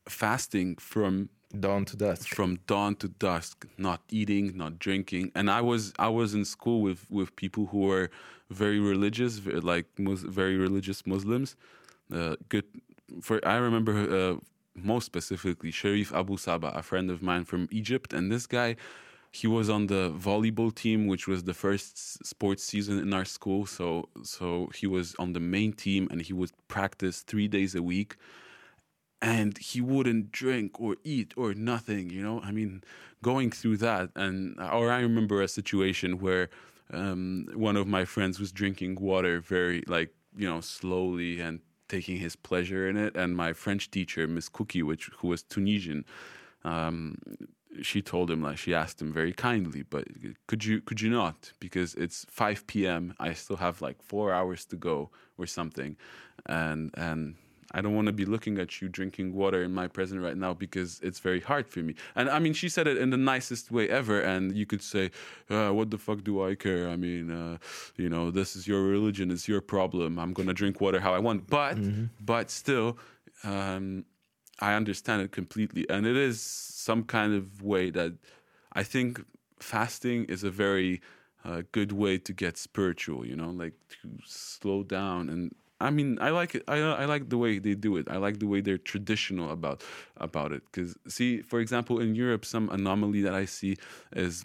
fasting from dawn to dusk. Not eating, not drinking. And I was in school with people who were very religious, like very religious Muslims. I remember. Most specifically, Sharif Abu Saba, a friend of mine from Egypt. And this guy, he was on the volleyball team, which was the first sports season in our school. So he was on the main team, and he would practice 3 days a week. And he wouldn't drink or eat or nothing, you know? I mean, going through that. Or I remember a situation where one of my friends was drinking water very, like, you know, slowly and taking his pleasure in it. And my French teacher, Miss Cookie, who was Tunisian, she told him, like, she asked him very kindly, but could you not? Because it's 5 p.m. I still have like 4 hours to go or something. And I don't want to be looking at you drinking water in my present right now because it's very hard for me. And I mean, she said it in the nicest way ever. And you could say, what the fuck do I care? I mean, you know, this is your religion. It's your problem. I'm going to drink water how I want. But, but still, I understand it completely. And it is some kind of way that I think fasting is a very good way to get spiritual, you know, like to slow down. And I mean, I like it. I like the way they do it. I like the way they're traditional about it. Because see, for example, in Europe, some anomaly that I see is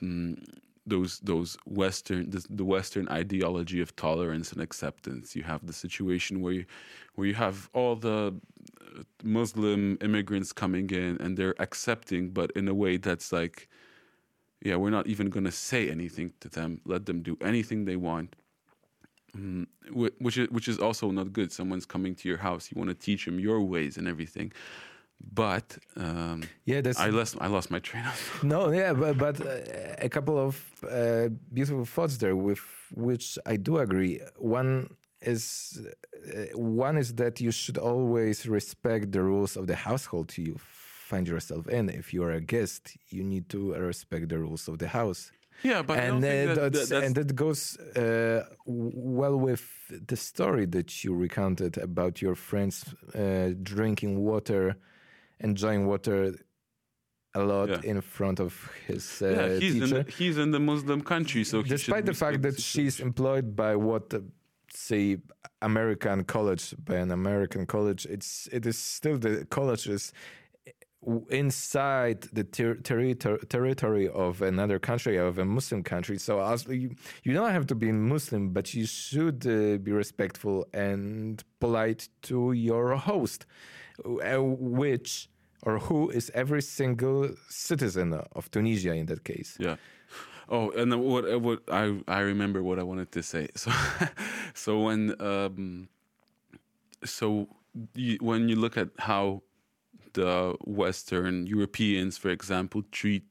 those Western, the Western ideology of tolerance and acceptance. You have the situation where you have all the Muslim immigrants coming in and they're accepting, but in a way that's like, yeah, we're not even going to say anything to them. Let them do anything they want, which is also not good. Someone's coming to your house. You want to teach them your ways and everything. But yeah, I lost my train of thought. No, yeah, but a couple of beautiful thoughts there with which I do agree. One is that you should always respect the rules of the household you find yourself in. If you are a guest, you need to respect the rules of the house. Yeah, but that goes well with the story that you recounted about your friends drinking water, enjoying water a lot in front of his teacher. He's in the Muslim country, so despite the fact that she's employed by an American college, it is still the college is inside the territory of another country, of a Muslim country. So you don't have to be Muslim, but you should be respectful and polite to your host, which or who is every single citizen of Tunisia in that case. Yeah. Oh, and then what I remember what I wanted to say. So, when you look at how the Western Europeans, for example, treat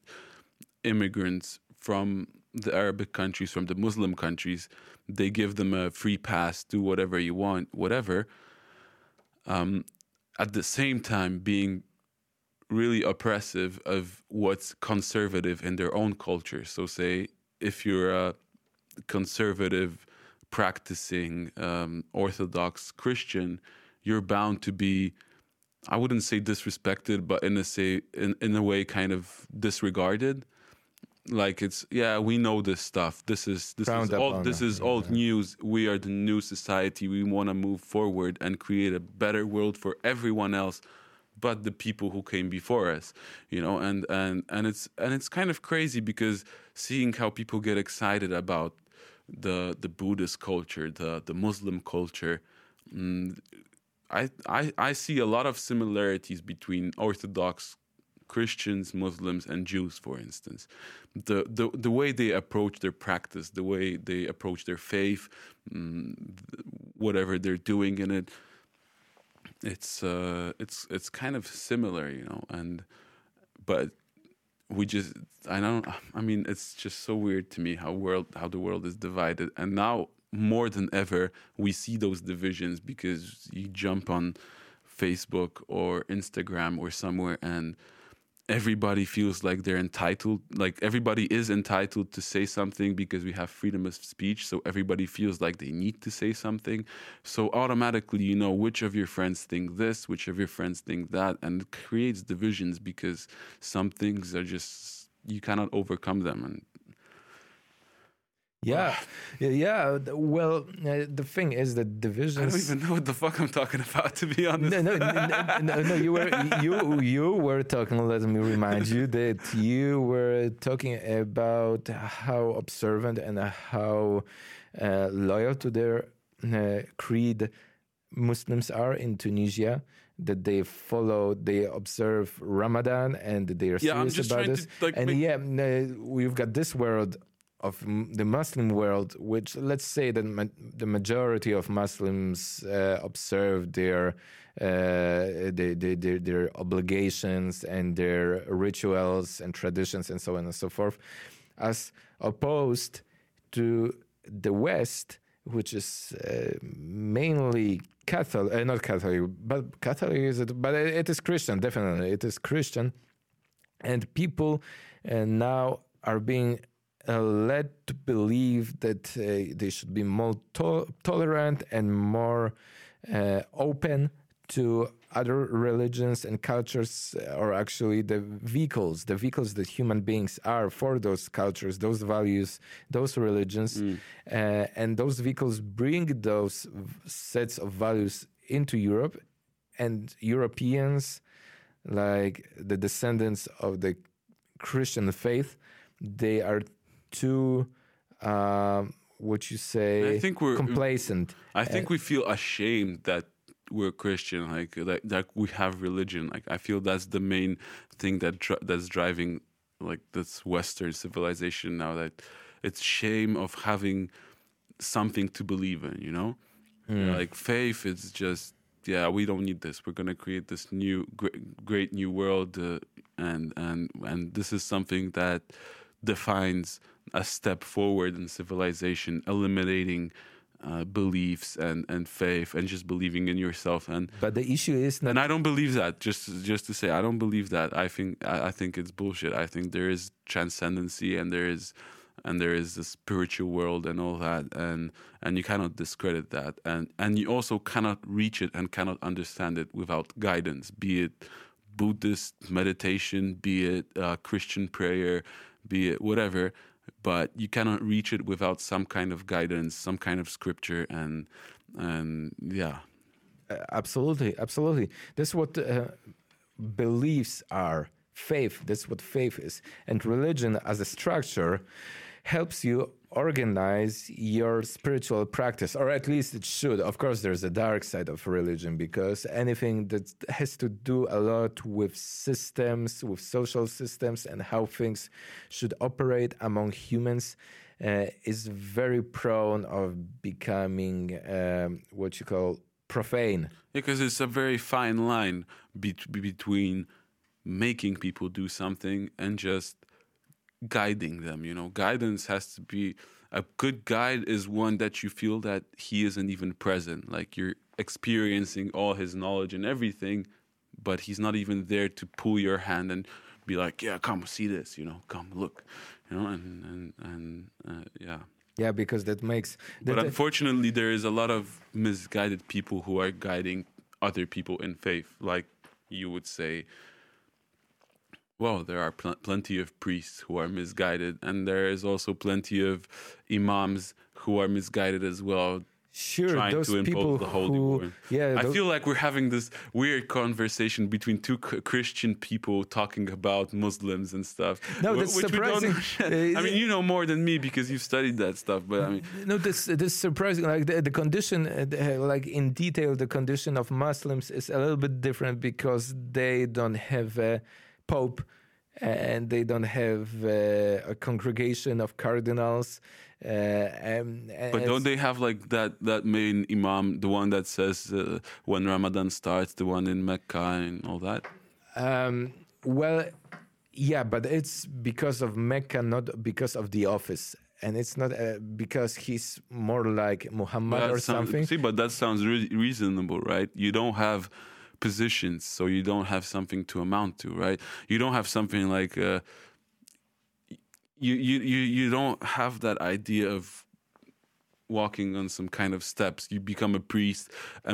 immigrants from the Arabic countries, from the Muslim countries, they give them a free pass, do whatever you want, whatever. At the same time, being really oppressive of what's conservative in their own culture. So say if you're a conservative practicing Orthodox Christian, you're bound to be, I wouldn't say disrespected, but in a way kind of disregarded. Like it's, yeah, we know this stuff. This is old news. We are the new society. We want to move forward and create a better world for everyone else, but the people who came before us, you know, and it's kind of crazy because seeing how people get excited about the Buddhist culture, the Muslim culture, I see a lot of similarities between Orthodox Christians, Muslims, and Jews, for instance. The way they approach their practice, the way they approach their faith, whatever they're doing in it. It's kind of similar, you know, but we just, I mean, it's just so weird to me how the world is divided. And now more than ever, we see those divisions because you jump on Facebook or Instagram or somewhere and everybody feels like they're entitled, like everybody is entitled to say something because we have freedom of speech. So everybody feels like they need to say something. So automatically, you know, which of your friends think this, which of your friends think that, and it creates divisions because some things are just, you cannot overcome them. And yeah. Well, the thing is that divisions. I don't even know what the fuck I'm talking about, to be honest. No. You were talking. Let me remind you that you were talking about how observant and how loyal to their creed Muslims are in Tunisia. That they follow, they observe Ramadan, and they are serious about this. We've got this world of the Muslim world, which let's say that the majority of Muslims observe their obligations and their rituals and traditions and so on and so forth, as opposed to the West, which is mainly Catholic, not Catholic, but Catholic is it? But it is Christian, definitely. It is Christian. And people now are being led to believe that they should be more tolerant and more open to other religions and cultures, or actually the vehicles that human beings are for those cultures, those values, those religions. And those vehicles bring those sets of values into Europe, and Europeans, like the descendants of the Christian faith, they are too, I think we're complacent. I think we feel ashamed that we're Christian, like we have religion. Like, I feel that's the main thing that's driving like this Western civilization now. That it's shame of having something to believe in, you know? Yeah. Like faith, it's just, yeah, we don't need this. We're gonna create this new great new world, and this is something that defines a step forward in civilization, eliminating beliefs and faith and just believing in yourself. But the issue is not. And I don't believe that. Just to say, I don't believe that. I think it's bullshit. I think there is transcendency and there is the spiritual world and all that, and you cannot discredit that, and you also cannot reach it and cannot understand it without guidance, be it Buddhist meditation, be it Christian prayer, be it whatever, but you cannot reach it without some kind of guidance, some kind of scripture, and yeah. Absolutely. That's what beliefs are. Faith, that's what faith is. And religion as a structure helps you organize your spiritual practice, or at least it should. Of course, there's a dark side of religion, because anything that has to do a lot with systems, with social systems, and how things should operate among humans is very prone of becoming what you call profane. Because it's a very fine line between making people do something and just guiding them, you know. Guidance has to be a good guide is one that you feel that he isn't even present, like you're experiencing all his knowledge and everything, but he's not even there to pull your hand and be like, yeah, come see this, you know, come look, you know, and yeah, because that makes. But unfortunately, there is a lot of misguided people who are guiding other people in faith, like you would say. Well, there are plenty of priests who are misguided, and there is also plenty of imams who are misguided as well. Sure, trying those to impose the holy word. Yeah, I feel like we're having this weird conversation between two Christian people talking about Muslims and stuff. No, that's surprising. I mean, you know more than me because you've studied that stuff. But I mean, no, this surprising. Like the condition, like in detail, the condition of Muslims is a little bit different because they don't have a Pope, and they don't have a congregation of cardinals. But don't they have like that main imam, the one that says when Ramadan starts, the one in Mecca and all that? Well, yeah, but it's because of Mecca, not because of the office. And it's not because he's more like Muhammad or something. See, but that sounds reasonable, right? You don't have positions, so you don't have something to amount to, right? You don't have something like you don't have that idea of walking on some kind of steps. You become a priest,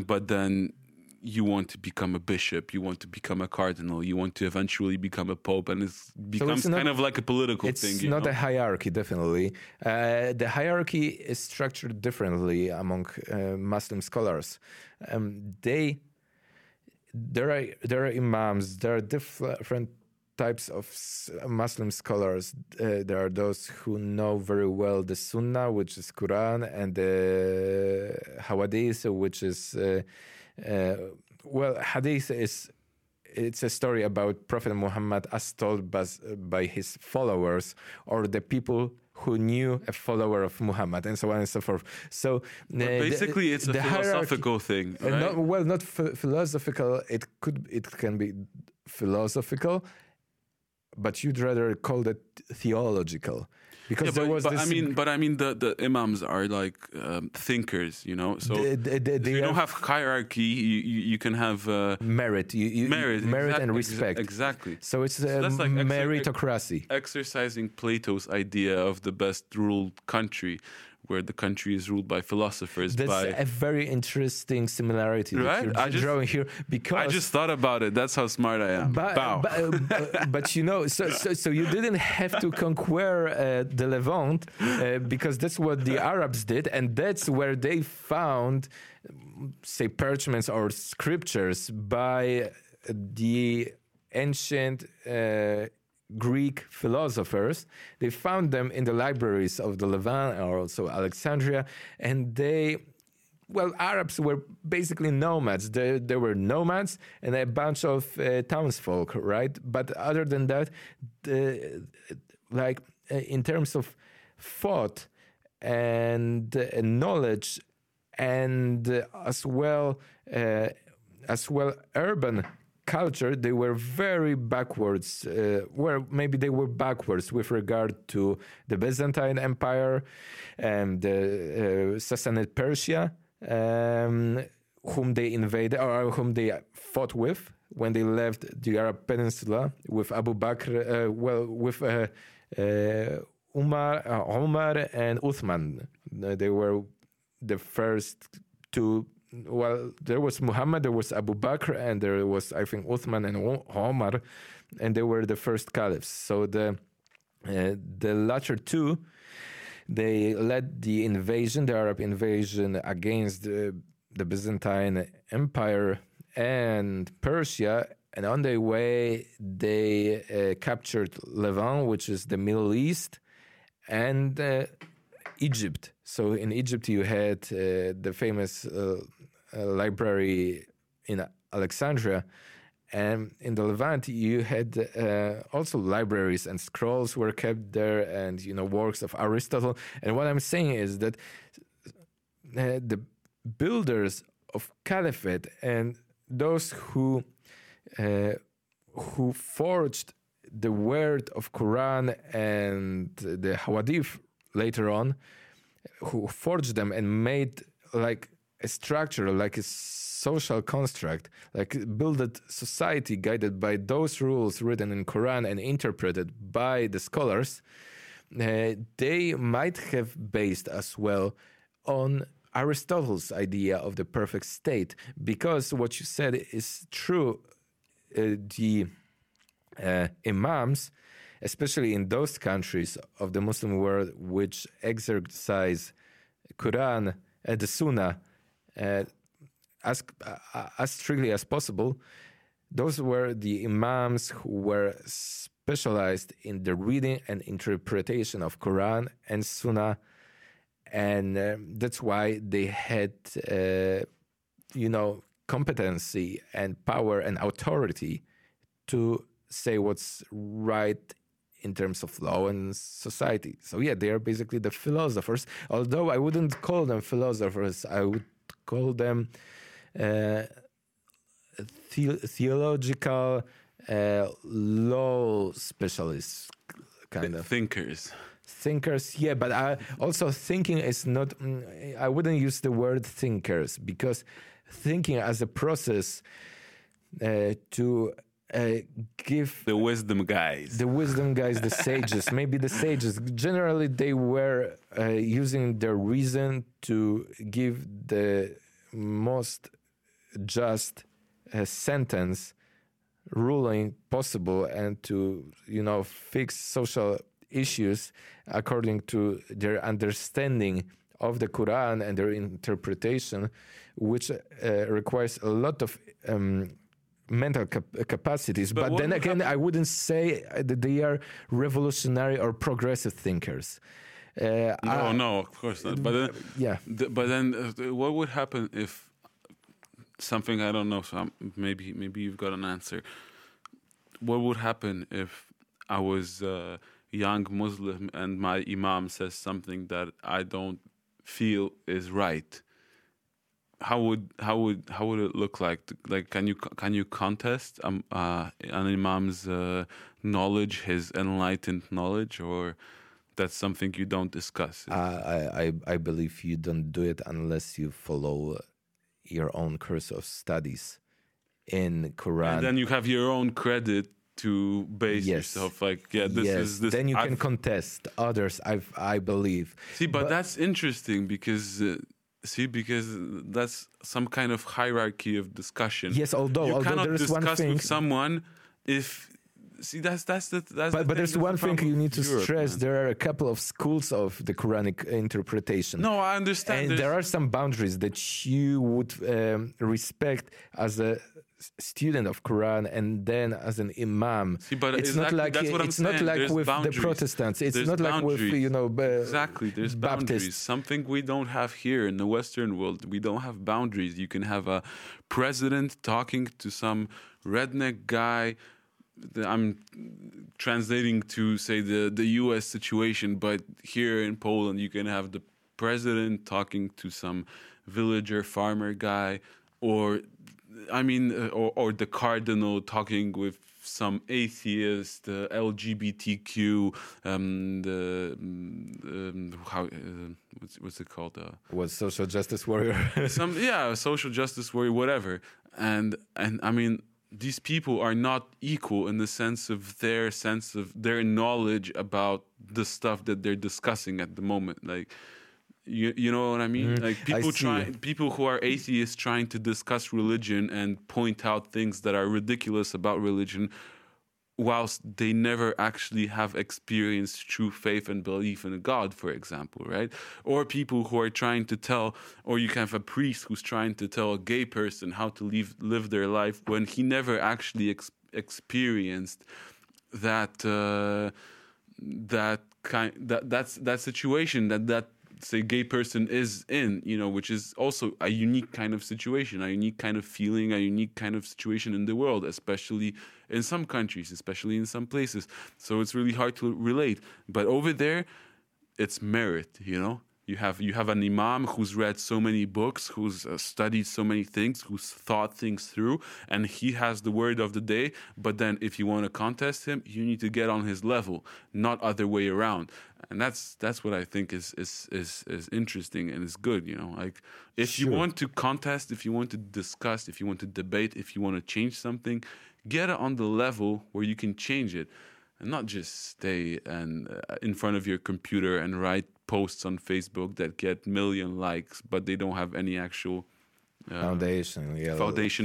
but then you want to become a bishop, you want to become a cardinal, you want to eventually become a pope, and it becomes kind of like a political thing. It's not a hierarchy, definitely. The hierarchy is structured differently among Muslim scholars. There are imams, there are different types of Muslim scholars. There are those who know very well the Sunnah, which is Quran, and the hadith, which is hadith is it's a story about Prophet Muhammad as told by his followers or the people who knew a follower of Muhammad, and so on and so forth. So basically, it's a philosophical thing. Right? Not philosophical. It can be philosophical, but you'd rather call that theological, because the imams are like thinkers, you know. So they don't have hierarchy. You can have merit, merit, and respect. Exactly. So it's like meritocracy, exercising Plato's idea of the best ruled country, where the country is ruled by philosophers. That's a very interesting similarity that you're drawing here. Because I just thought about it. That's how smart I am. But you know, so you didn't have to conquer the Levant because that's what the Arabs did, and that's where they found, say, parchments or scriptures by the ancient Greek philosophers. They found them in the libraries of the Levant or also Alexandria, and Arabs were basically nomads. They were nomads and a bunch of townsfolk, right? But other than that, in terms of thought and knowledge, and as well urban culture, they were very backwards. They were backwards with regard to the Byzantine Empire and the Sassanid Persia, whom they invaded or whom they fought with when they left the Arab Peninsula with Abu Bakr, with Umar and Uthman. They were the first two. Well, there was Muhammad, there was Abu Bakr, and there was, I think, Uthman and Omar, and they were the first caliphs. So the latter two, they led the Arab invasion against the Byzantine Empire and Persia, and on their way, they captured Levant, which is the Middle East, and Egypt. So in Egypt, you had the famous library in Alexandria, and in the Levant, you had also libraries, and scrolls were kept there, and works of Aristotle. And what I'm saying is that the builders of caliphate and those who forged the word of Quran and the Hadith later on, who forged them and made like a structure, like a social construct, like builded society guided by those rules written in Quran and interpreted by the scholars, they might have based as well on Aristotle's idea of the perfect state, because what you said is true. The imams, especially in those countries of the Muslim world which exercise Quran and the Sunnah as strictly as possible, those were the imams who were specialized in the reading and interpretation of Quran and Sunnah, and that's why they had, competency and power and authority to say what's right in terms of law and society. So yeah, they are basically the philosophers, although I wouldn't call them philosophers. I would call them theological law specialists, kind of. Thinkers, yeah, but also thinking is not, I wouldn't use the word thinkers, because thinking as a process to give the wisdom guys, the sages, maybe the sages. Generally, they were using their reason to give the most just sentence ruling possible, and to fix social issues according to their understanding of the Quran and their interpretation, which requires a lot of mental capacities, but then again, I wouldn't say that they are revolutionary or progressive thinkers. No, of course not. But then, what would happen if something, I don't know? So maybe you've got an answer. What would happen if I was young Muslim and my imam says something that I don't feel is right, how would it look like? Can you contest an imam's knowledge, his enlightened knowledge, or that's something you don't discuss? I believe you don't do it unless you follow your own course of studies in Quran. And then you have your own credit to base yourself, is this. Then you can contest others. I believe. See, but that's interesting because. Because that's some kind of hierarchy of discussion. Yes, although cannot there is discuss one thing with someone if. See, that's but there's one thing you need to stress. Man. There are a couple of schools of the Quranic interpretation. No, I understand. And there are some boundaries that you would respect as a student of Quran and then as an imam. See, but it's exactly, not like that's what it's I'm not saying. Like there's with boundaries. The Protestants. It's there's not boundaries. Like with exactly. There's Baptists. Boundaries. Something we don't have here in the Western world. We don't have boundaries. You can have a president talking to some redneck guy. I'm translating to say the U.S. situation, but here in Poland you can have the president talking to some villager farmer guy, or the cardinal talking with some atheist, LGBTQ, what's it called? Social justice warrior? Social justice warrior, whatever. And I mean. These people are not equal in the sense of their knowledge about the stuff that they're discussing at the moment. Like, you know what I mean? Like people who are atheists trying to discuss religion and point out things that are ridiculous about religion, whilst they never actually have experienced true faith and belief in God, for example, right? Or people who are trying to tell, or you can have a priest who's trying to tell a gay person how to live their life when he never actually experienced that situation that gay person is in, you know, which is also a unique kind of situation, a unique kind of feeling, a unique kind of situation in the world, especially in some countries, especially in some places. So it's really hard to relate. But over there, it's merit, you know? You have an imam who's read so many books, who's studied so many things, who's thought things through, and he has the word of the day. But then if you want to contest him, you need to get on his level, not other way around. And that's what I think is interesting and is good, you know? Like, if you want to contest, if you want to discuss, if you want to debate, if you want to change something, get it on the level where you can change it. And not just stay in front of your computer and write posts on Facebook that get million likes, but they don't have any actual foundation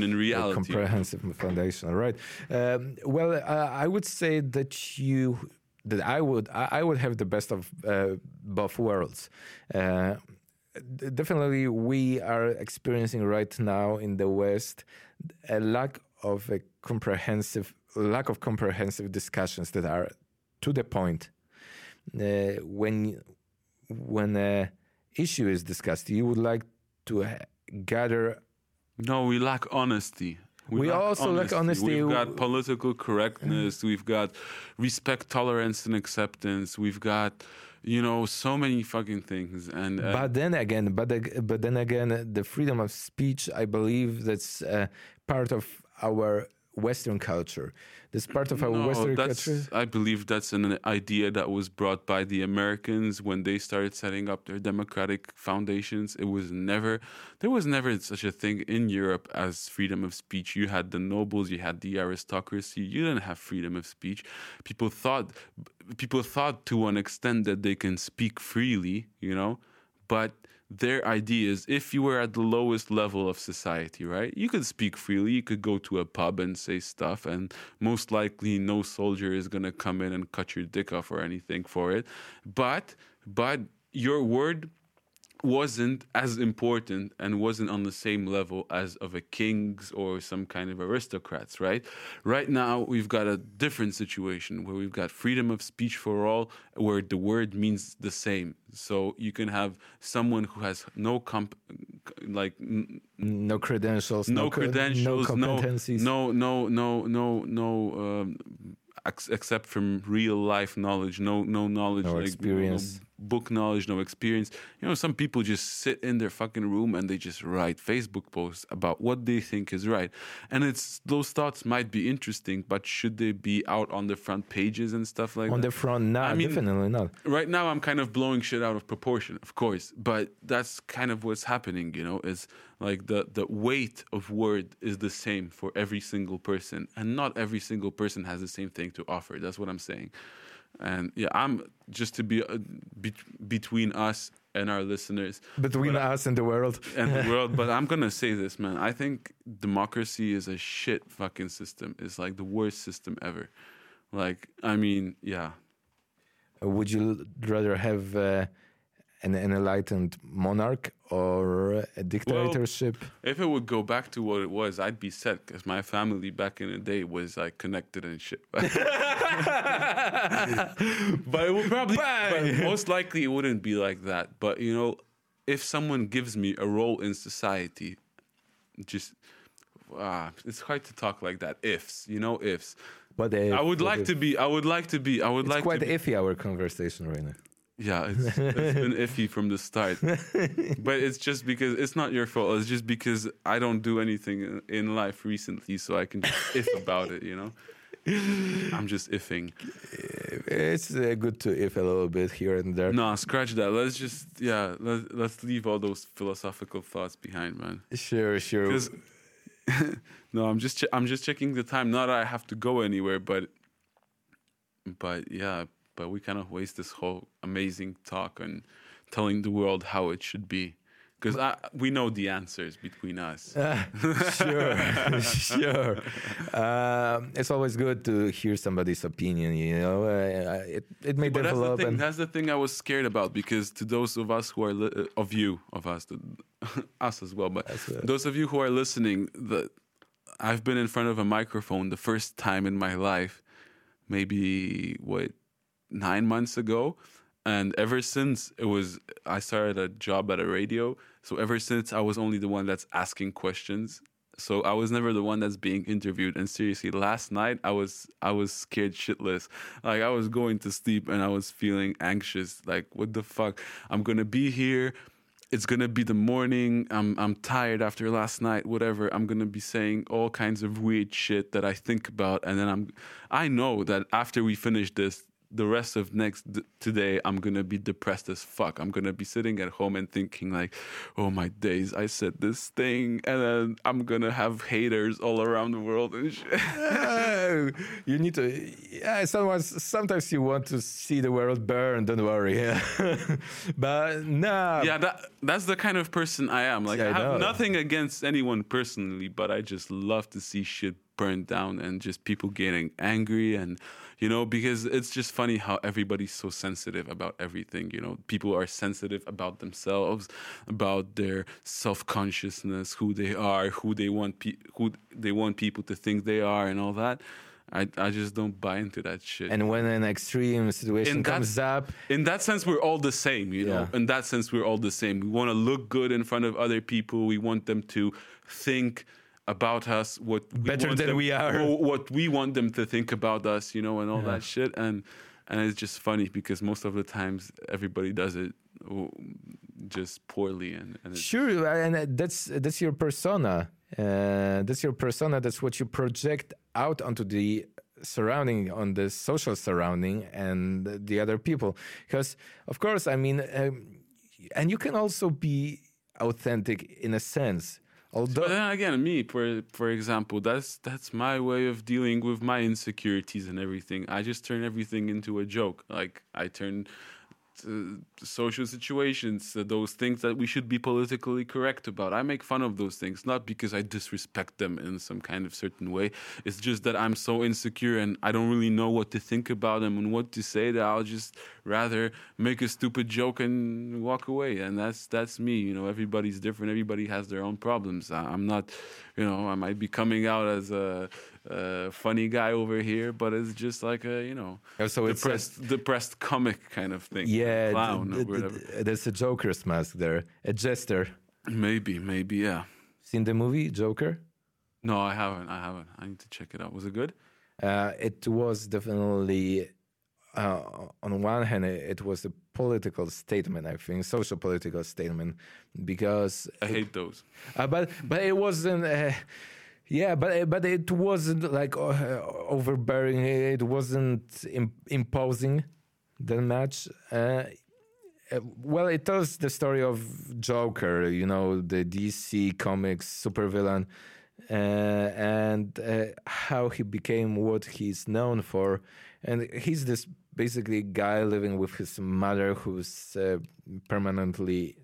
in reality. Comprehensive foundation, right? I would say that I would have the best of both worlds. Definitely, we are experiencing right now in the West a lack of comprehensive discussions that are to the point. When an issue is discussed, you would like to gather. No, we lack honesty. We lack honesty. We've got political correctness. We've got respect, tolerance, and acceptance. We've got, you know, so many fucking things. And but then again, the freedom of speech, I believe, that's part of our Western culture. This part of our Western culture. I believe that's an idea that was brought by the Americans when they started setting up their democratic foundations. There was never such a thing in Europe as freedom of speech. You had the nobles, you had the aristocracy. You didn't have freedom of speech. People thought to an extent that they can speak freely, you know, but their ideas, if you were at the lowest level of society, right, you could speak freely, you could go to a pub and say stuff, and most likely no soldier is going to come in and cut your dick off or anything for it, but your word wasn't as important and wasn't on the same level as of a king's or some kind of aristocrats, right? Right now, we've got a different situation where we've got freedom of speech for all, where the word means the same. So you can have someone who has no credentials, no competencies, no except from real life knowledge, no knowledge, no experience, no book knowledge, no experience. You know, some people just sit in their fucking room and they just write Facebook posts about what they think is right. And it's those thoughts might be interesting, but should they be out on the front pages and stuff like that? On the front, no, definitely not. Right now, I'm kind of blowing shit out of proportion, of course, but that's kind of what's happening. You know, is like the weight of word is the same for every single person, and not every single person has the same thing to offer. That's what I'm saying. And yeah, I'm just to be between us and our listeners, between us and the world, but I'm gonna say this, man, I think democracy is a shit fucking system. It's like the worst system ever. Like, I mean, yeah, would you rather have an enlightened monarch or a dictatorship? Well, if it would go back to what it was, I'd be set, because my family back in the day was like connected and shit. But it would probably, but most likely it wouldn't be like that. But you know, if someone gives me a role in society, just it's hard to talk like that. Ifs. But if, I would like to be. It's quite iffy, our conversation right now. Yeah, it's been iffy from the start. But it's just because it's not your fault. It's just because I don't do anything in life recently, so I can just if about it, you know? I'm just iffing. It's good to if a little bit here and there. No, scratch that. Let's just, yeah, let's leave all those philosophical thoughts behind, man. Sure. No, I'm just checking the time. Not that I have to go anywhere, but yeah. But we kind of waste this whole amazing talk on telling the world how it should be. Because we know the answers between us. Sure. It's always good to hear somebody's opinion, you know. It may develop. That's the thing I was scared about, because to those of us who are, us as well, but those of you who are listening, I've been in front of a microphone the first time in my life, maybe, 9 months ago, and ever since I started a job at a radio, so ever since I was only the one that's asking questions, so I was never the one that's being interviewed. And seriously, last night I was scared shitless. Like, I was going to sleep and I was feeling anxious, like, what the fuck, I'm gonna be here, it's gonna be the morning, I'm tired after last night, whatever, I'm gonna be saying all kinds of weird shit that I think about, and then I know that after we finish this, the rest of today, I'm going to be depressed as fuck. I'm going to be sitting at home and thinking like, oh my days, I said this thing, and then I'm going to have haters all around the world and shit. You need to, sometimes you want to see the world burn, don't worry. Yeah. But no. Yeah, that's the kind of person I am. Like, I have nothing against anyone personally, but I just love to see shit burned down and just people getting angry. And you know, because it's just funny how everybody's so sensitive about everything. You know, people are sensitive about themselves, about their self-consciousness, who they are, who they want people to think they are, and all that. I just don't buy into that shit. And when an extreme situation comes up, in that sense, we're all the same, you know. In that sense, we're all the same. We want to look good in front of other people. We want them to think about us what we want them to think about us, you know, and all that shit. And it's just funny because most of the times everybody does it just poorly. And sure, and that's your persona. That's your persona. That's what you project out onto the surrounding, on the social surrounding, and the other people. Because of course, I mean, and you can also be authentic in a sense. But then again, me, for example, that's my way of dealing with my insecurities and everything. I just turn everything into a joke. Like, I turn social situations, those things that we should be politically correct about, I make fun of those things, not because I disrespect them in some kind of certain way. It's just that I'm so insecure and I don't really know what to think about them and what to say, that I'll just rather make a stupid joke and walk away. And that's me, you know. Everybody's different, everybody has their own problems. I'm not, you know, I might be coming out as a funny guy over here, but it's just like a, you know, so depressed comic kind of thing. Yeah, clown or whatever. There's a Joker's mask there, a jester. Maybe, yeah. Seen the movie Joker? No, I haven't. I need to check it out. Was it good? It was definitely, on one hand, it was a political statement, I think, social political statement, because... I hate those. But it wasn't... yeah, but it wasn't like overbearing. It wasn't imposing that much. Well, it tells the story of Joker, you know, the DC Comics supervillain, and how he became what he's known for. And he's this basically guy living with his mother who's permanently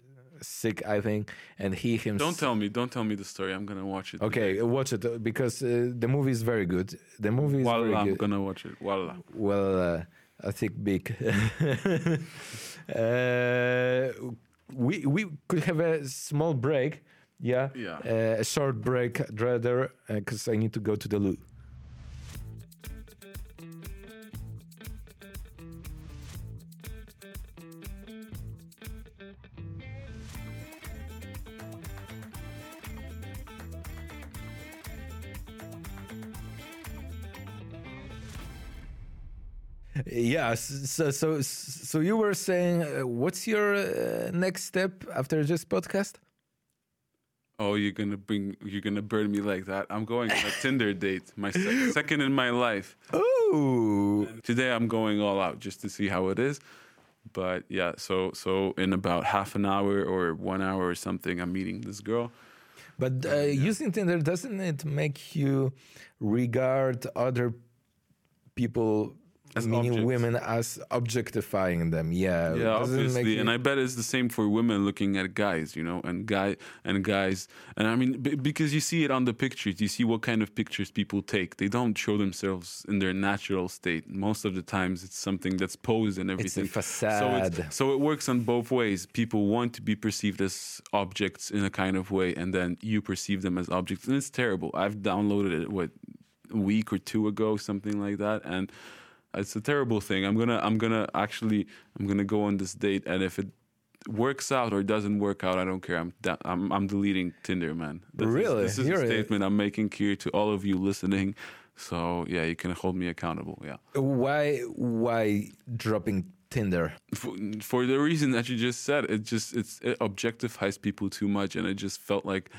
sick, I think, and he himself... Don't tell me the story. I'm gonna watch it. Okay, watch it, because the movie is very good. The movie is very good. I'm gonna watch it. Wallah. Well, I think big. We could have a small break. Yeah. A short break, rather, because I need to go to the loo. Yeah, so you were saying, what's your next step after this podcast? Oh, you're gonna burn me like that. I'm going on a Tinder date, my second in my life. Oh, today I'm going all out just to see how it is. But yeah, so in about half an hour or 1 hour or something, I'm meeting this girl. But using Tinder, doesn't it make you regard other people? As meaning women as objectifying them, yeah. Yeah, obviously, and I bet it's the same for women looking at guys, you know, and guys. And I mean, because you see it on the pictures, you see what kind of pictures people take. They don't show themselves in their natural state. Most of the times, it's something that's posed and everything. It's a facade. So it works on both ways. People want to be perceived as objects in a kind of way, and then you perceive them as objects, and it's terrible. I've downloaded it, a week or two ago, something like that, and... It's a terrible thing. I'm gonna go on this date, and if it works out or doesn't work out, I don't care. I'm deleting Tinder, man. This is a statement I'm making here to all of you listening. So yeah, you can hold me accountable. Yeah. Why dropping Tinder? For the reason that you just said. It objectifies people too much, and it just felt like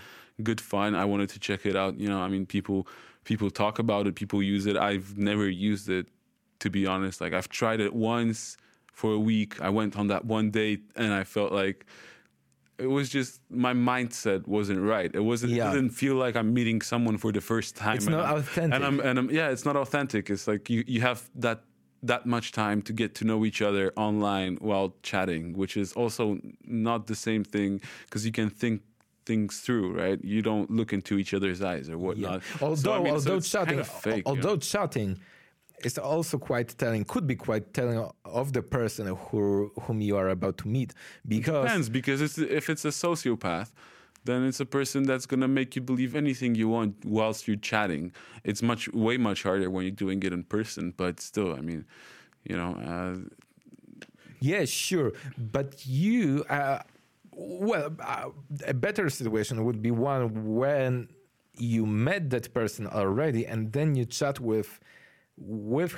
good fun. I wanted to check it out. You know, I mean, people talk about it, people use it. I've never used it. To be honest, like I've tried it once for a week. I went on that one date and I felt like it was just my mindset wasn't right. It didn't feel like I'm meeting someone for the first time. It's not authentic. And it's not authentic. It's like you have that much time to get to know each other online while chatting, which is also not the same thing because you can think things through, right? You don't look into each other's eyes or whatnot. Yeah. Although chatting. It's also quite telling, could be quite telling of the person whom you are about to meet. Because it depends, if it's a sociopath, then it's a person that's going to make you believe anything you want whilst you're chatting. It's way much harder when you're doing it in person, but still, I mean, you know. Yeah, sure. But you, a better situation would be one when you met that person already and then you chat with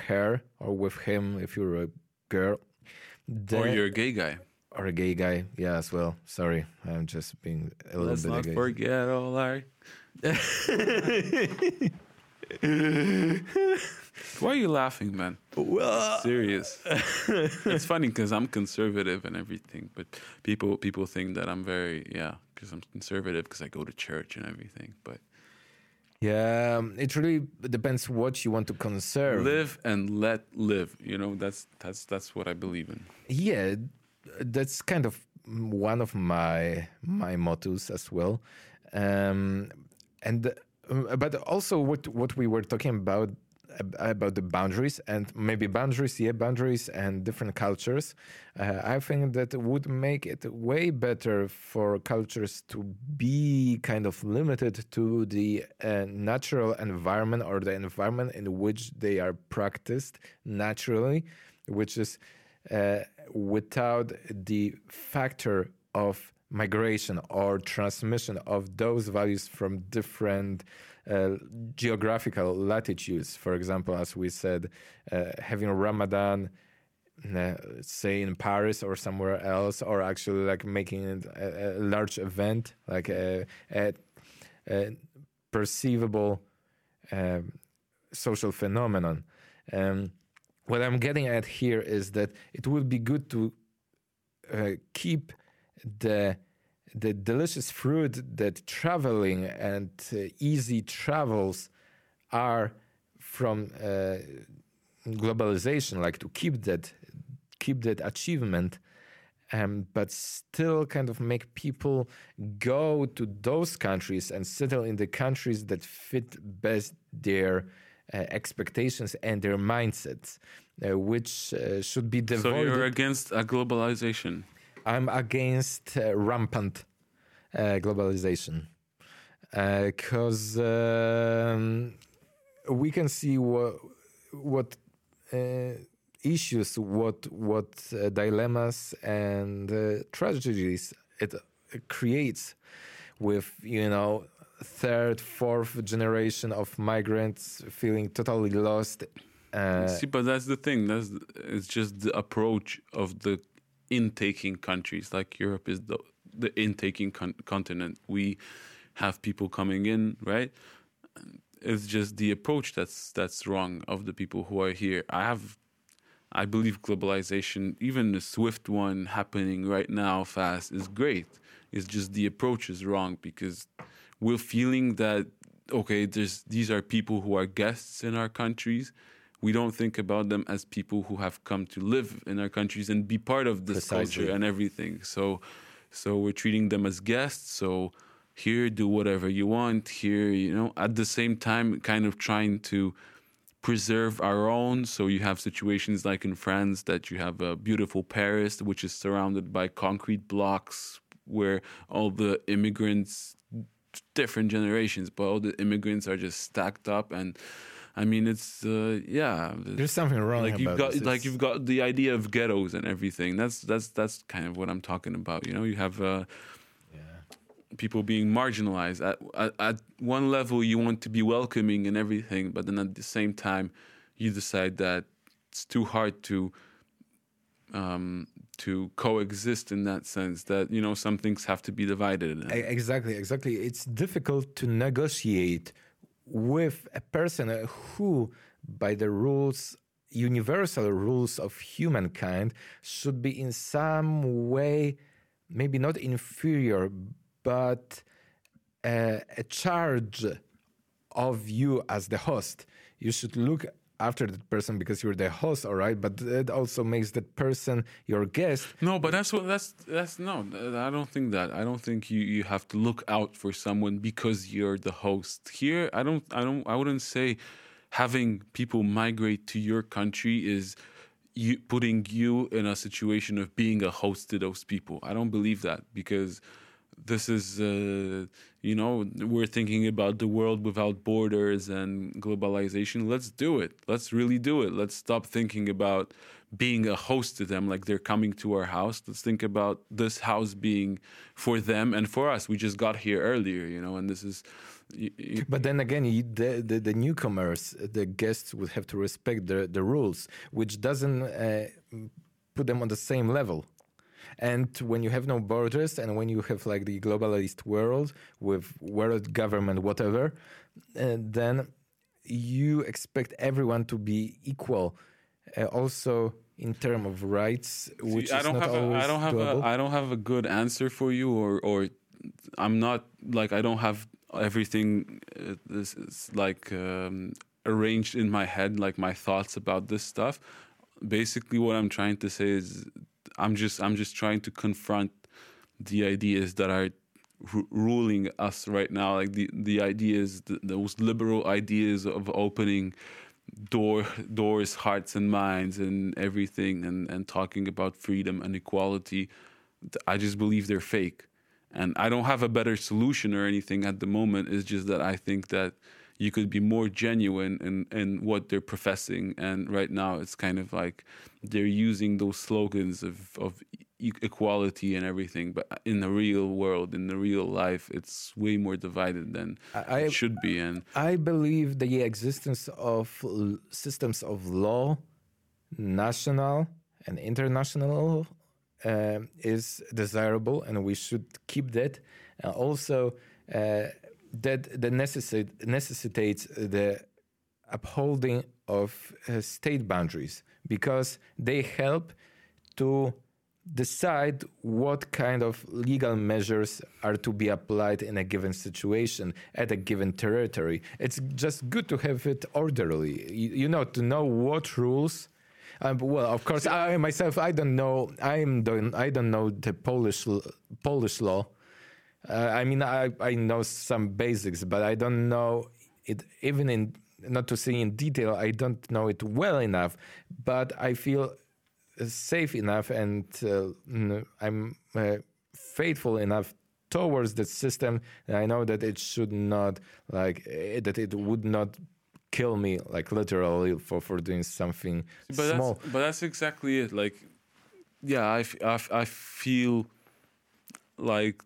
her or with him if you're a girl, or you're a gay guy or a gay guy, yeah, as well. Sorry, I'm just being a little bit. Let's not forget all our. Why are you laughing, man? Well, serious. It's funny because I'm conservative and everything, but people think that I'm because I'm conservative because I go to church and everything, but. Yeah, it really depends what you want to conserve. Live and let live. You know, that's what I believe in. Yeah, that's kind of one of my mottos as well. But also what we were talking about the boundaries and maybe boundaries and different cultures. I think that would make it way better for cultures to be kind of limited to the natural environment or the environment in which they are practiced naturally, which is without the factor of migration or transmission of those values from different geographical latitudes. For example, as we said, having Ramadan, say in Paris or somewhere else, or actually like making it a large event, like a perceivable social phenomenon. What I'm getting at here is that it would be good to keep the delicious fruit that traveling and easy travels are from globalization, like to keep that achievement, but still kind of make people go to those countries and settle in the countries that fit best their expectations and their mindsets, which should be devoid. So you're against a globalization? I'm against rampant globalization, because we can see what issues, what dilemmas and tragedies it creates with, you know, third, fourth generation of migrants feeling totally lost. See, but that's the thing. It's just the approach of the intaking countries. Like Europe is the intaking continent. We have people coming in, right? It's just the approach that's wrong of the people who are here. I believe globalization, even the swift one happening right now fast, is great. It's just the approach is wrong, because we're feeling that, okay, these are people who are guests in our countries. We don't think about them as people who have come to live in our countries and be part of this culture and everything. So we're treating them as guests. So here, do whatever you want. Here, you know, at the same time, kind of trying to preserve our own. So you have situations like in France that you have a beautiful Paris, which is surrounded by concrete blocks where all the immigrants, different generations, but all the immigrants are just stacked up. And I mean, it's there's something wrong. Like you've got the idea of ghettos and everything. That's kind of what I'm talking about. You know, you have people being marginalized. At one level, you want to be welcoming and everything, but then at the same time, you decide that it's too hard to coexist in that sense, that, you know, some things have to be divided. Exactly. It's difficult to negotiate with a person who, by the universal rules of humankind, should be in some way, maybe not inferior, but a charge of you as the host. You should look after that person because you're the host, all right? But it also makes that person your guest. No, but I don't think that. I don't think you have to look out for someone because you're the host. Here, I wouldn't say having people migrate to your country is you putting you in a situation of being a host to those people. I don't believe that, because this is, you know, we're thinking about the world without borders and globalization. Let's do it. Let's really do it. Let's stop thinking about being a host to them, like they're coming to our house. Let's think about this house being for them and for us. We just got here earlier, you know, and this is... But then again, the newcomers, the guests would have to respect the rules, which doesn't put them on the same level. And when you have no borders and when you have like the globalist world with world government, whatever, then you expect everyone to be equal, also in terms of rights, which is not always doable. I don't have a good answer for you, or I'm not like, I don't have everything this is like arranged in my head, like my thoughts about this stuff. Basically, what I'm trying to say is I'm just trying to confront the ideas that are ruling us right now, like the ideas, those liberal ideas of opening doors, hearts and minds and everything, and talking about freedom and equality. I just believe they're fake. And I don't have a better solution or anything at the moment. It's just that I think that you could be more genuine in what they're professing. And right now, it's kind of like they're using those slogans of equality and everything, but in the real world, in the real life, it's way more divided than it should be. And I believe the existence of systems of law, national and international, is desirable, and we should keep that. Also, that necessitates the upholding of state boundaries, because they help to decide what kind of legal measures are to be applied in a given situation at a given territory. It's just good to have it orderly, to know what rules. Well, of course, I myself, I don't know. I don't know the Polish law. I know some basics, but I don't know it even in, not to say in detail, I don't know it well enough, but I feel safe enough and I'm faithful enough towards the system. And I know that it should not, that it would not kill me, literally for doing something small. But that's exactly it. I feel like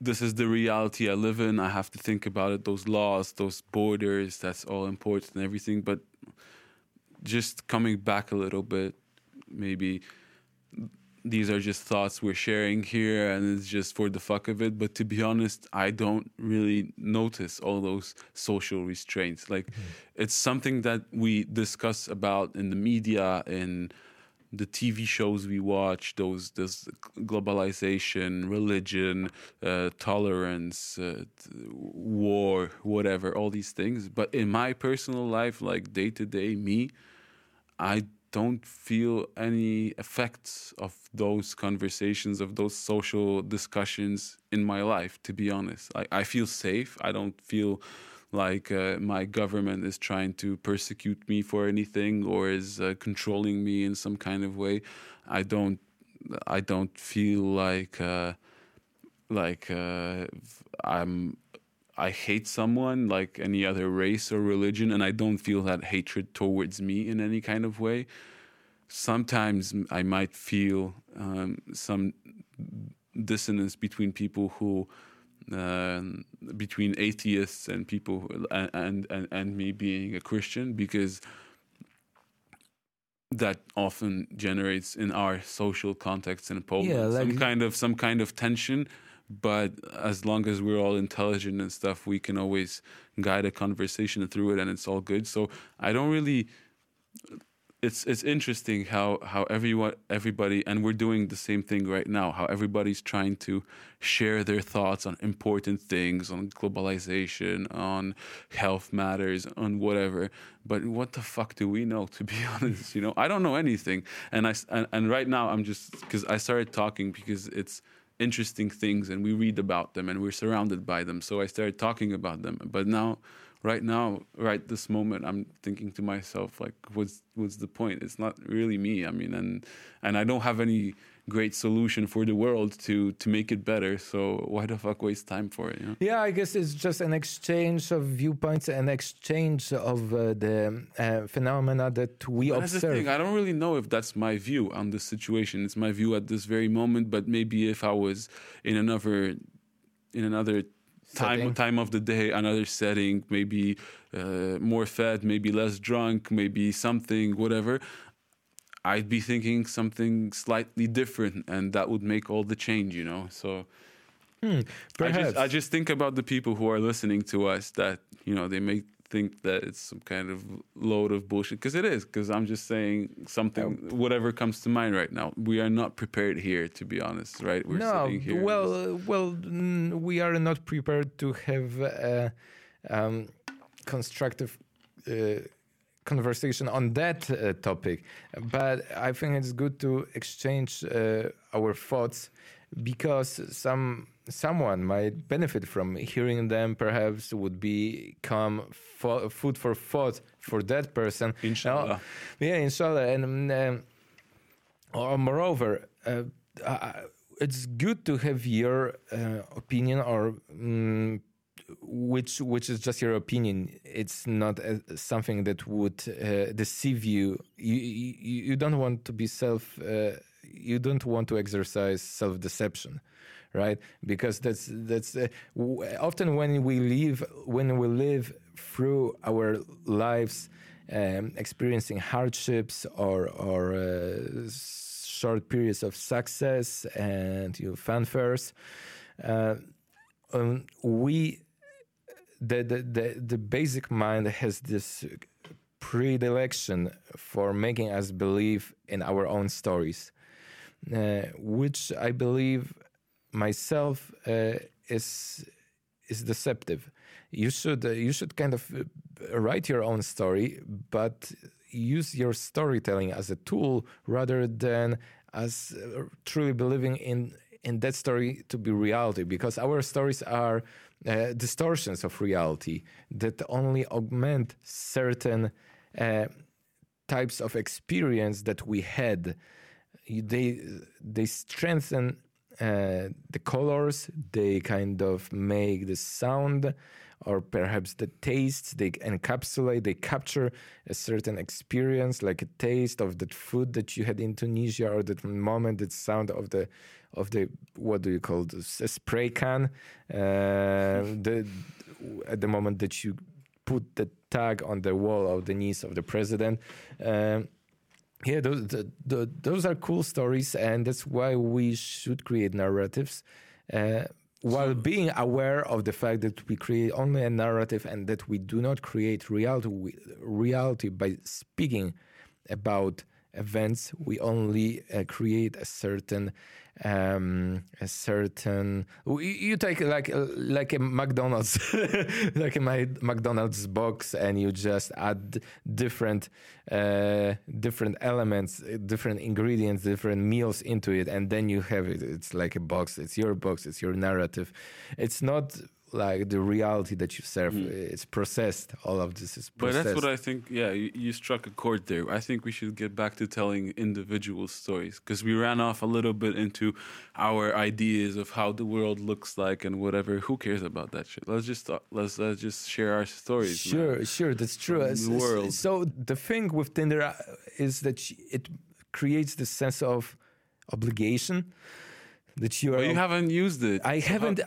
this is the reality I live in. I have to think about it, those laws, those borders, that's all important and everything. But just coming back a little bit, maybe these are just thoughts we're sharing here and it's just for the fuck of it. But to be honest, I don't really notice all those social restraints. It's something that we discuss about in the media, in the TV shows we watch, this globalization, religion, tolerance, war, whatever, all these things. But in my personal life, day to day, me, I don't feel any effects of those conversations, of those social discussions in my life, to be honest. I feel safe. I don't feel my government is trying to persecute me for anything or is controlling me in some kind of way. I don't feel I hate someone like any other race or religion, and I don't feel that hatred towards me in any kind of way. Sometimes I might feel some dissonance between people who between atheists and people who, and me being a Christian, because that often generates in our social context in Poland some kind of tension. But as long as we're all intelligent and stuff, we can always guide a conversation through it, and it's all good. So I don't really. It's interesting how everybody, and we're doing the same thing right now. How everybody's trying to share their thoughts on important things, on globalization, on health matters, on whatever. But what the fuck do we know? To be honest, I don't know anything. And I right now I'm just because I started talking because it's interesting things and we read about them and we're surrounded by them, so I started talking about them. But now right this moment I'm thinking to myself, what's the point? It's not really me. I mean, and I don't have any great solution for the world to make it better, so why the fuck waste time for it? I guess it's just an exchange of viewpoints, an exchange of the phenomena that we observe. That's the thing. I don't really know if that's my view on the situation. It's my view at this very moment, but maybe if I was in another time of the day, another setting, maybe more fed, maybe less drunk, maybe something, whatever, I'd be thinking something slightly different, and that would make all the change, So I just think about the people who are listening to us that, they may think that it's some kind of load of bullshit, because it is, because I'm just saying something, whatever comes to mind right now. We are not prepared here, to be honest, right? We're sitting here. We are not prepared to have a constructive conversation on that topic, but I think it's good to exchange our thoughts, because someone might benefit from hearing them. Perhaps would become food for thought for that person. Inshallah. Inshallah. And moreover, it's good to have your opinion, or which is just your opinion. It's not something that would deceive you. You don't want to be self you don't want to exercise self-deception, right? Because that's often when we live through our lives experiencing hardships or short periods of success and fanfares, the basic mind has this predilection for making us believe in our own stories, which I believe myself is deceptive. You should kind of write your own story, but use your storytelling as a tool rather than as truly believing in that story to be reality, because our stories are distortions of reality that only augment certain types of experience that we had. They strengthen the colors, they kind of make the sound or perhaps the tastes, they capture a certain experience, like a taste of that food that you had in Tunisia, or that moment, that sound of the what do you call this, a spray can, at the moment that you put the tag on the wall of the niece of the president. Those are cool stories, and that's why we should create narratives while being aware of the fact that we create only a narrative and that we do not create reality by speaking about events. We only create a certain. You take like a McDonald's, like a McDonald's box, and you just add different elements, different ingredients, different meals into it, and then you have it. It's like a box. It's your box. It's your narrative. It's not like the reality that you serve. It's processed. All of this is processed. But that's what I think, you struck a chord there. I think we should get back to telling individual stories, because we ran off a little bit into our ideas of how the world looks like and whatever. Who cares about that shit? Let's just share our stories. Sure, that's true. So the thing with Tinder is that it creates this sense of obligation. You haven't used it. I haven't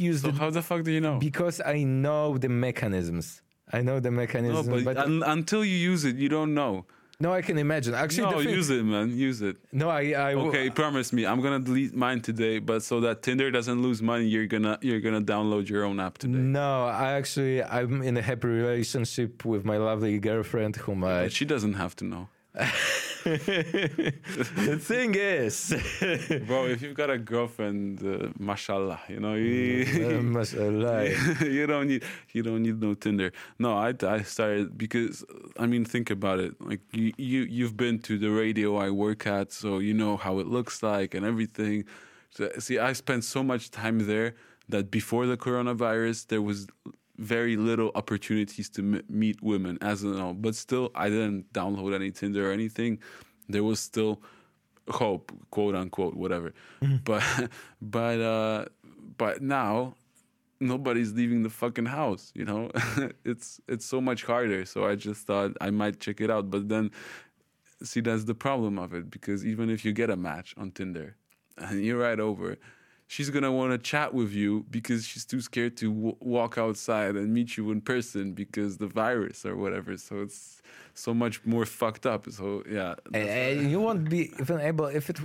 used it. How the fuck do you know? Because I know the mechanisms. No, but until you use it, you don't know. No, I can imagine. Actually, use it, man. Use it. No, I promise me, I'm gonna delete mine today. But so that Tinder doesn't lose money, you're gonna download your own app today. No, I'm in a happy relationship with my lovely girlfriend, but she doesn't have to know. The thing is, bro, if you've got a girlfriend, mashallah, mashallah, you don't need no Tinder. No, I started because, I mean, think about it. Like you've been to the radio I work at, so you know how it looks like and everything. So, see, I spent so much time there that before the coronavirus, there was very little opportunities to meet women, as you know, but still I didn't download any Tinder or anything. There was still hope, quote unquote, whatever. But now nobody's leaving the fucking house, it's so much harder. So I just thought I might check it out, but then see, that's the problem of it, because even if you get a match on Tinder and you're right over, she's going to want to chat with you because she's too scared to walk outside and meet you in person because the virus or whatever. So it's so much more fucked up. So, yeah. And you won't be even able if it...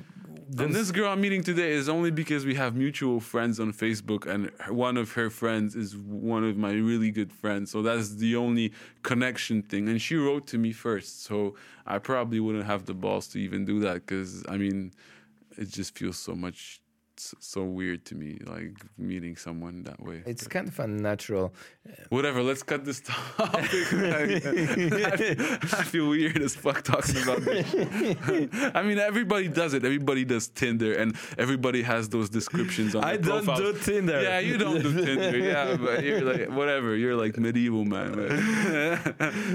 And this girl I'm meeting today is only because we have mutual friends on Facebook, and one of her friends is one of my really good friends. So that's the only connection thing. And she wrote to me first. So I probably wouldn't have the balls to even do that because, I mean, it just feels so weird to me, like meeting someone that way. It's kind of unnatural. Whatever, let's cut this topic. I feel weird as fuck talking about this. I mean, everybody does it. Everybody does Tinder, and everybody has those descriptions on their profiles. I don't do Tinder. Yeah, you don't do Tinder. Yeah, but you're like, whatever. You're like medieval, man. That's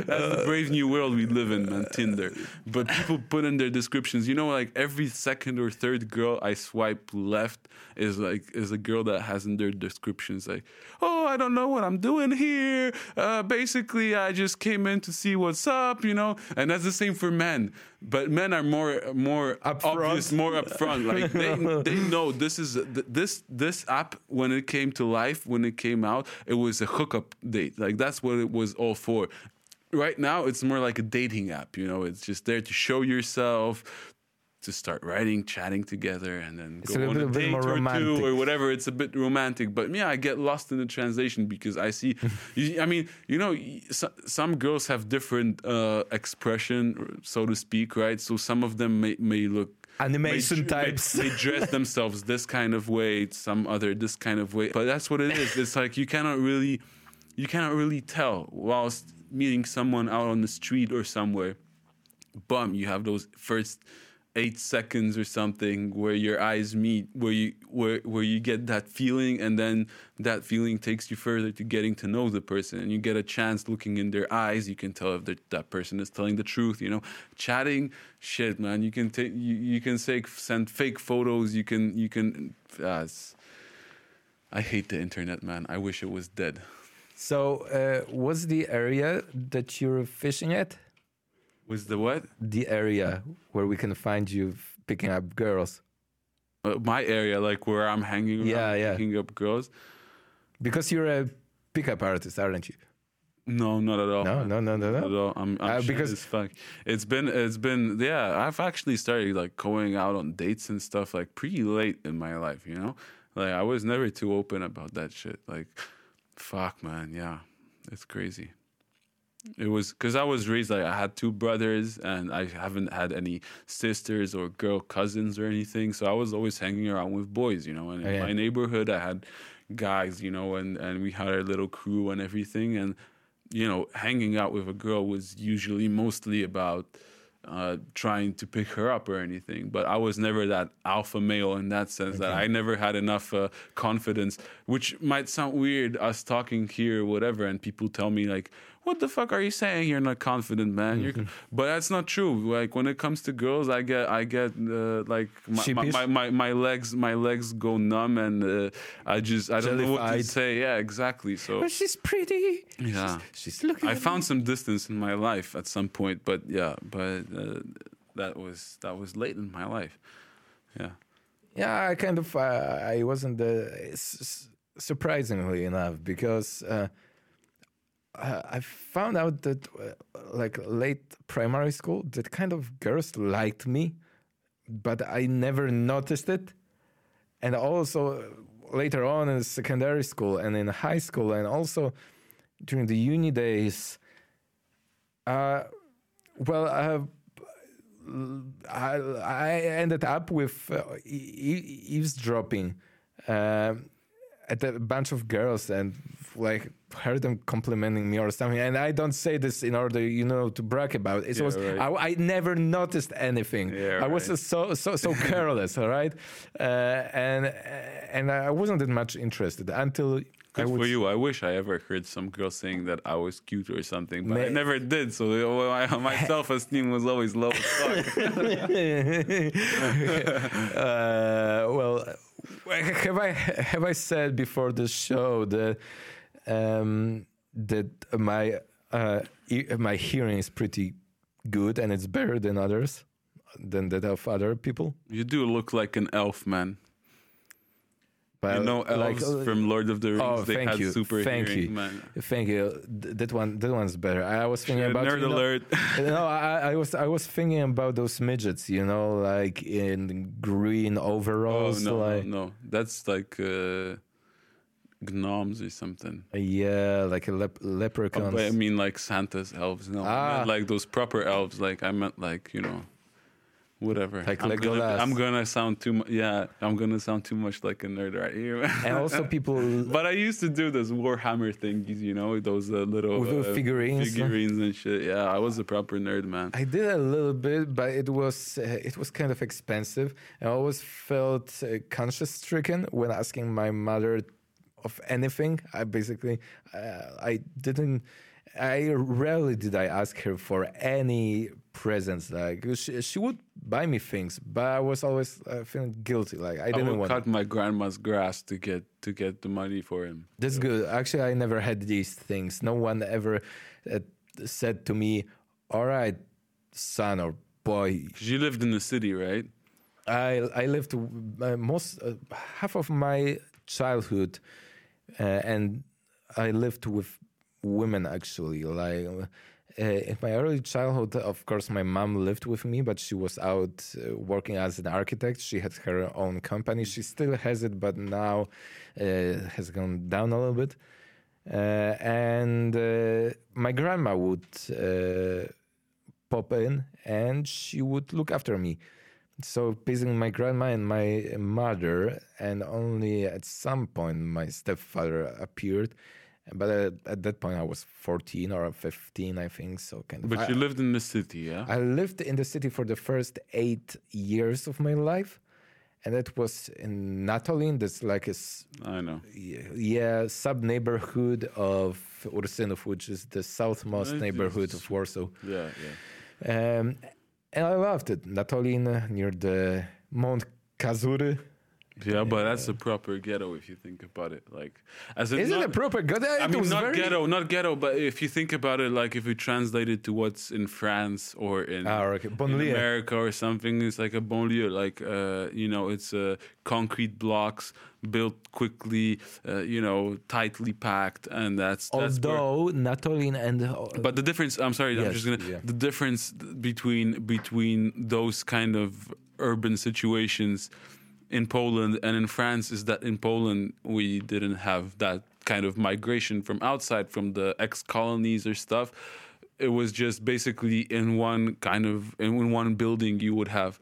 the brave new world we live in, man, Tinder. But people put in their descriptions, like every second or third girl I swipe left, left is a girl that has in their descriptions like, oh, I don't know what I'm doing here. Basically, I just came in to see what's up, you know. And that's the same for men. But men are more obvious, more upfront. Like they know this app, when it came to life, when it came out, it was a hookup date. Like that's what it was all for. Right now, it's more like a dating app. You know, it's just there to show yourself, to start writing, chatting together, and then it's go on a date or two or whatever. It's a bit romantic. But yeah, I get lost in the translation because I see, I mean, you know, some girls have different expression, so to speak, right? So some of them may look animation types. They dress themselves this kind of way, some other this kind of way. But that's what it is. It's like you cannot really tell whilst meeting someone out on the street or somewhere. Bum, you have those first 8 seconds or something where your eyes meet, where you get that feeling, and then that feeling takes you further to getting to know the person, and you get a chance looking in their eyes. You can tell if that person is telling the truth, you know. Chatting, shit, man. You can send fake photos. You can I hate the internet, man. I wish it was dead. So, what's the area that you're fishing at? Was the what? The area where we can find you picking up girls. My area, like where I'm hanging around, picking up girls. Because you're a pickup artist, aren't you? No, not at all. No. Not at all. I'm because shit as fuck. It's been. Yeah, I've actually started like going out on dates and stuff like pretty late in my life. You know, like I was never too open about that shit. Like, fuck, man. Yeah, it's crazy. It was because I was raised like I had 2 brothers and I haven't had any sisters or girl cousins or anything. So I was always hanging around with boys, you know. And in my neighborhood, I had guys, you know, and we had our little crew and everything. And, you know, hanging out with a girl was usually mostly about trying to pick her up or anything. But I was never that alpha male in that sense, that I never had enough confidence, which might sound weird, us talking here or whatever. And people tell me like, what the fuck are you saying? You're not confident, man. Mm-hmm. But that's not true. Like when it comes to girls, I get like my legs go numb, and I don't know what to say. Yeah, exactly. So but she's pretty. Yeah, she's looking. I found some distance in my life at some point, but yeah, that was late in my life. Yeah. Yeah, I kind of I wasn't surprisingly enough because. I found out that, like, late primary school, that kind of girls liked me, but I never noticed it. And also later on in secondary school and in high school and also during the uni days, I ended up with eavesdropping at a bunch of girls and, like, heard them complimenting me or something. And I don't say this in order, you know, to brag about it. I never noticed anything. Yeah, I was so careless, all right? And I wasn't that much interested until... Good for you. I wish I ever heard some girl saying that I was cute or something, but I never did. So my self-esteem was always low as fuck. Well... Have I said before the show that my my hearing is pretty good and it's better than others, than that of other people? You do look like an elf, man. But you know elves from Lord of the Rings. Oh, they had super hearing, man. Thank you. That one's better. I was thinking about nerd alert. No, I was thinking about those midgets, you know, like in green overalls. Oh, no, that's like gnomes or something. Yeah, like a leprechauns. Oh, but I mean, like Santa's elves. No, I meant like those proper elves. Like I meant, like, you know. Whatever. Like I'm gonna sound too much like a nerd right here. And also people. But I used to do this Warhammer thing, you know, those little figurines and shit. Yeah, I was a proper nerd, man. I did a little bit, but it was kind of expensive, and I always felt conscience stricken when asking my mother of anything. I rarely did I ask her for any presents. Like she would buy me things, but I was always feeling guilty. Like I didn't want. I would cut my grandma's grass to get the money for him. That's good. Actually, I never had these things. No one ever said to me, "All right, son or boy." 'Cause you lived in the city, right? I lived most half of my childhood, and I lived with women actually. Like in my early childhood, of course, my mom lived with me, but she was out working as an architect. She had her own company. She still has it, but now has gone down a little bit. And my grandma would pop in, and she would look after me. So basically my grandma and my mother, and only at some point my stepfather appeared. But at that point I was 14 or 15, I think. So kind of. But you lived in the city, yeah? I lived in the city for the first 8 years of my life. And that was in Natolin. That's like a sub-neighborhood of Ursynów, which is the southmost neighborhood of Warsaw. Yeah, yeah. And I loved it. Natolin, near the Mount Kazury. Yeah, but that's a proper ghetto if you think about it. Like, is it a proper ghetto? I mean, not ghetto, but if you think about it, like if you translate it to what's in France or in America or something, it's like a banlieue. Like, it's concrete blocks built quickly, tightly packed, and that's Natolin and. But the difference. I'm sorry. Yes, I'm just gonna. Yeah. The difference between those kind of urban situations in Poland and in France is that in Poland we didn't have that kind of migration from outside, from the ex-colonies or stuff. It was just basically in one building you would have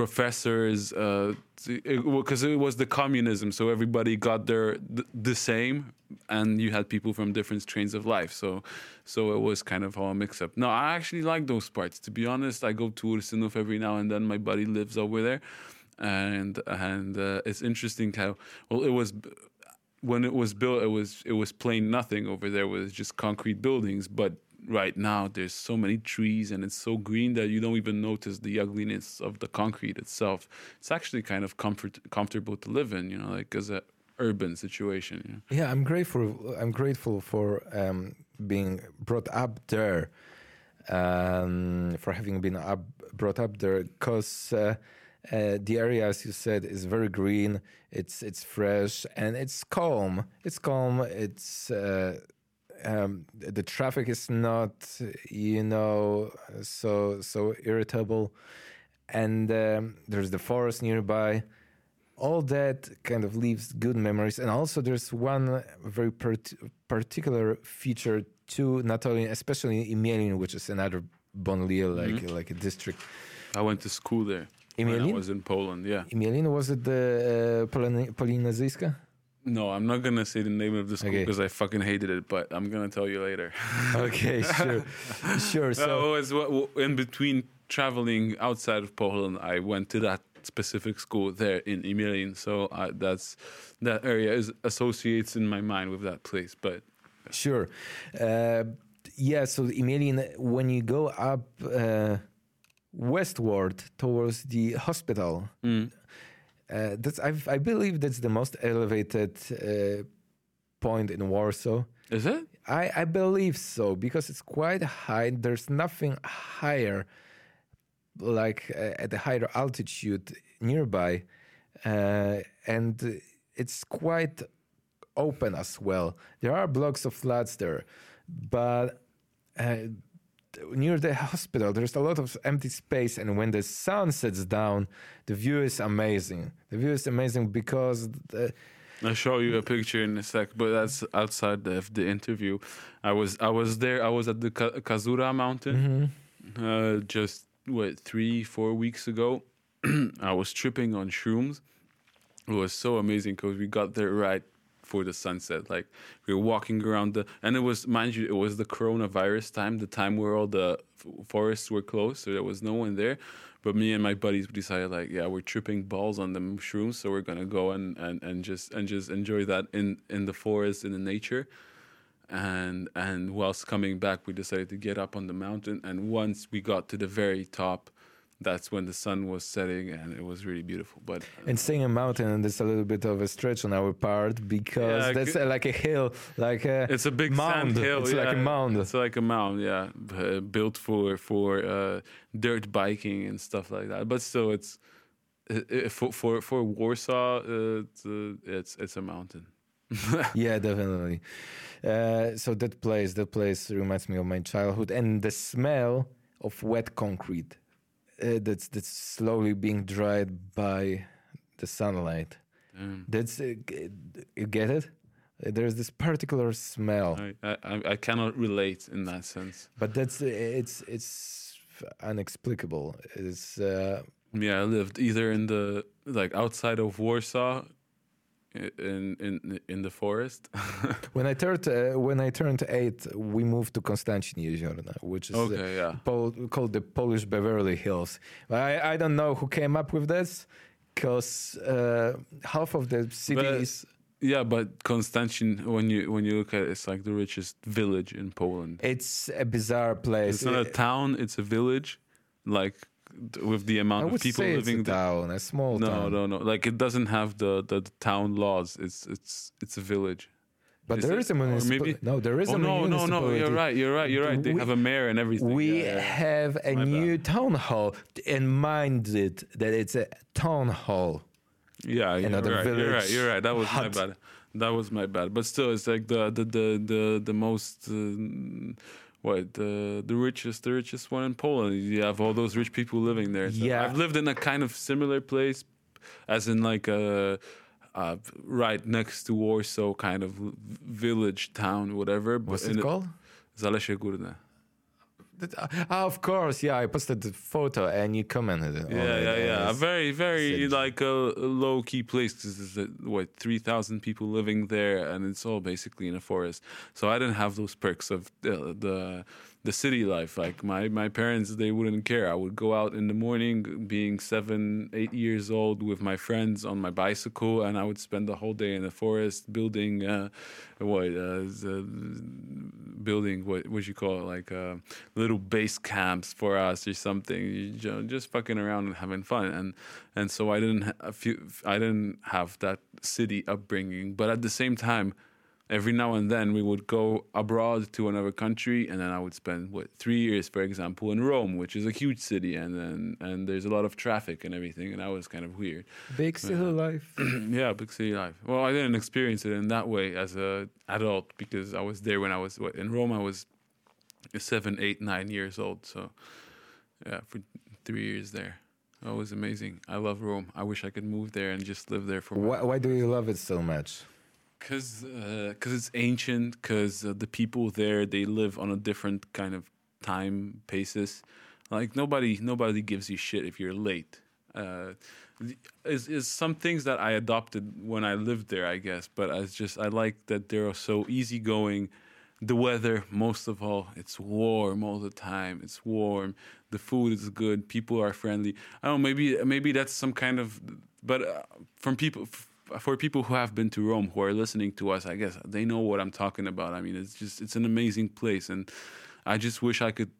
professors, because it was the communism, so everybody got there the same, and you had people from different strains of life. So it was kind of all a mix-up. No, I actually like those parts. To be honest, I go to Ursynów every now and then. My buddy lives over there. And it's interesting how it was when it was built. It was plain nothing over there. It was just concrete buildings. But right now there's so many trees and it's so green that you don't even notice the ugliness of the concrete itself. It's actually kind of comfortable to live in, like as an urban situation. You know? Yeah, I'm grateful for being brought up there, for having been brought up there, because. The area, as you said, is very green. It's fresh and it's calm. It's calm. It's the traffic is not, so irritable, and there's the forest nearby. All that kind of leaves good memories. And also, there's one very particular feature to Natolin, especially Imielin, which is another banlieue, like a district. I went to school there. Imielin? I was in Poland, yeah. Imielin, was it the Polinezyjska? No, I'm not going to say the name of the school because I fucking hated it, but I'm going to tell you later. Okay, sure. Sure. So in between traveling outside of Poland, I went to that specific school there in Imielin. So that area associates in my mind with that place. But sure. So Imielin, when you go up... westward towards the hospital. I believe that's the most elevated point in Warsaw. Is it? I believe so, because it's quite high. There's nothing higher, like at a higher altitude nearby, and it's quite open as well. There are blocks of flats there, but. Near the hospital, there's a lot of empty space, and when the sun sets down, the view is amazing. The view is amazing because... I'll show you a picture in a sec, but that's outside of the interview. I was there. I was at the Kazura Mountain just, 3-4 weeks ago. I was tripping on shrooms. It was so amazing because we got there right for the sunset. Like, we were walking around and it was, mind you, it was the coronavirus time, the time where all the forests were closed, so there was no one there. But me and my buddies decided, we're tripping balls on the shrooms, so we're gonna go and just enjoy that in the forest, in the nature. And whilst coming back, we decided to get up on the mountain. And once we got to the very top, that's when the sun was setting, and it was really beautiful. But and saying a mountain, there's a little bit of a stretch on our part, because that's like a hill, like a it's a big mound. Sand hill. It's like a mound. It's like a mound, yeah, built for dirt biking and stuff like that. But still, it's for Warsaw, it's a mountain. Yeah, definitely. So that place reminds me of my childhood, and the smell of wet concrete. That's slowly being dried by the sunlight. That's you get it? There's this particular smell. I cannot relate in that sense. But that's it's inexplicable. It's I lived either in the outside of Warsaw, in the forest. When I turned 8, we moved to Konstancin, which is called the Polish Beverly Hills. I don't know who came up with this, because half of the city is. Yeah, but Konstancin, when you look at it, it's like the richest village in Poland. It's a bizarre place. It's not a town; it's a village, with the amount of people living there. I would say it's a town, a small town. No. It doesn't have the town laws. It's a village. But there is a municipality. No, there is a municipality. No, you're right. They have a mayor and everything. We have a new town hall, and mind it that it's a town hall. Yeah, you're right. That was my bad. But still, it's like the most... the richest one in Poland. You have all those rich people living there. So yeah. I've lived in a kind of similar place, as in right next to Warsaw, kind of village town, whatever. What's it called? Zalesie Górne. Of course, yeah. I posted the photo and you commented on it. Yeah. A very, very a low-key place. There's 3,000 people living there, and it's all basically in a forest. So I didn't have those perks of the city life. Like my parents, they wouldn't care. I would go out in the morning, being 7-8 years old, with my friends on my bicycle, and I would spend the whole day in the forest building little base camps for us or something, just fucking around and having fun. And so I didn't have that city upbringing, but at the same time, every now and then we would go abroad to another country, and then I would spend 3 years, for example, in Rome, which is a huge city, and there's a lot of traffic and everything, and that was kind of weird. Big city life. Yeah, big city life. Well, I didn't experience it in that way as an adult, because I was there when I was in Rome. I was 7, 8, 9 years old. So yeah, for 3 years there. That was amazing. I love Rome. I wish I could move there and just live there for. Why do you love it so much? Because it's ancient, because the people there, they live on a different kind of time basis. Nobody gives you shit if you're late. Is some things that I adopted when I lived there, I guess. But I like that they're so easygoing. The weather, most of all, it's warm all the time. It's warm. The food is good. People are friendly. I don't know, maybe that's some kind of... But for people who have been to Rome, who are listening to us, I guess they know what I'm talking about. I mean, it's an amazing place, and I just wish I could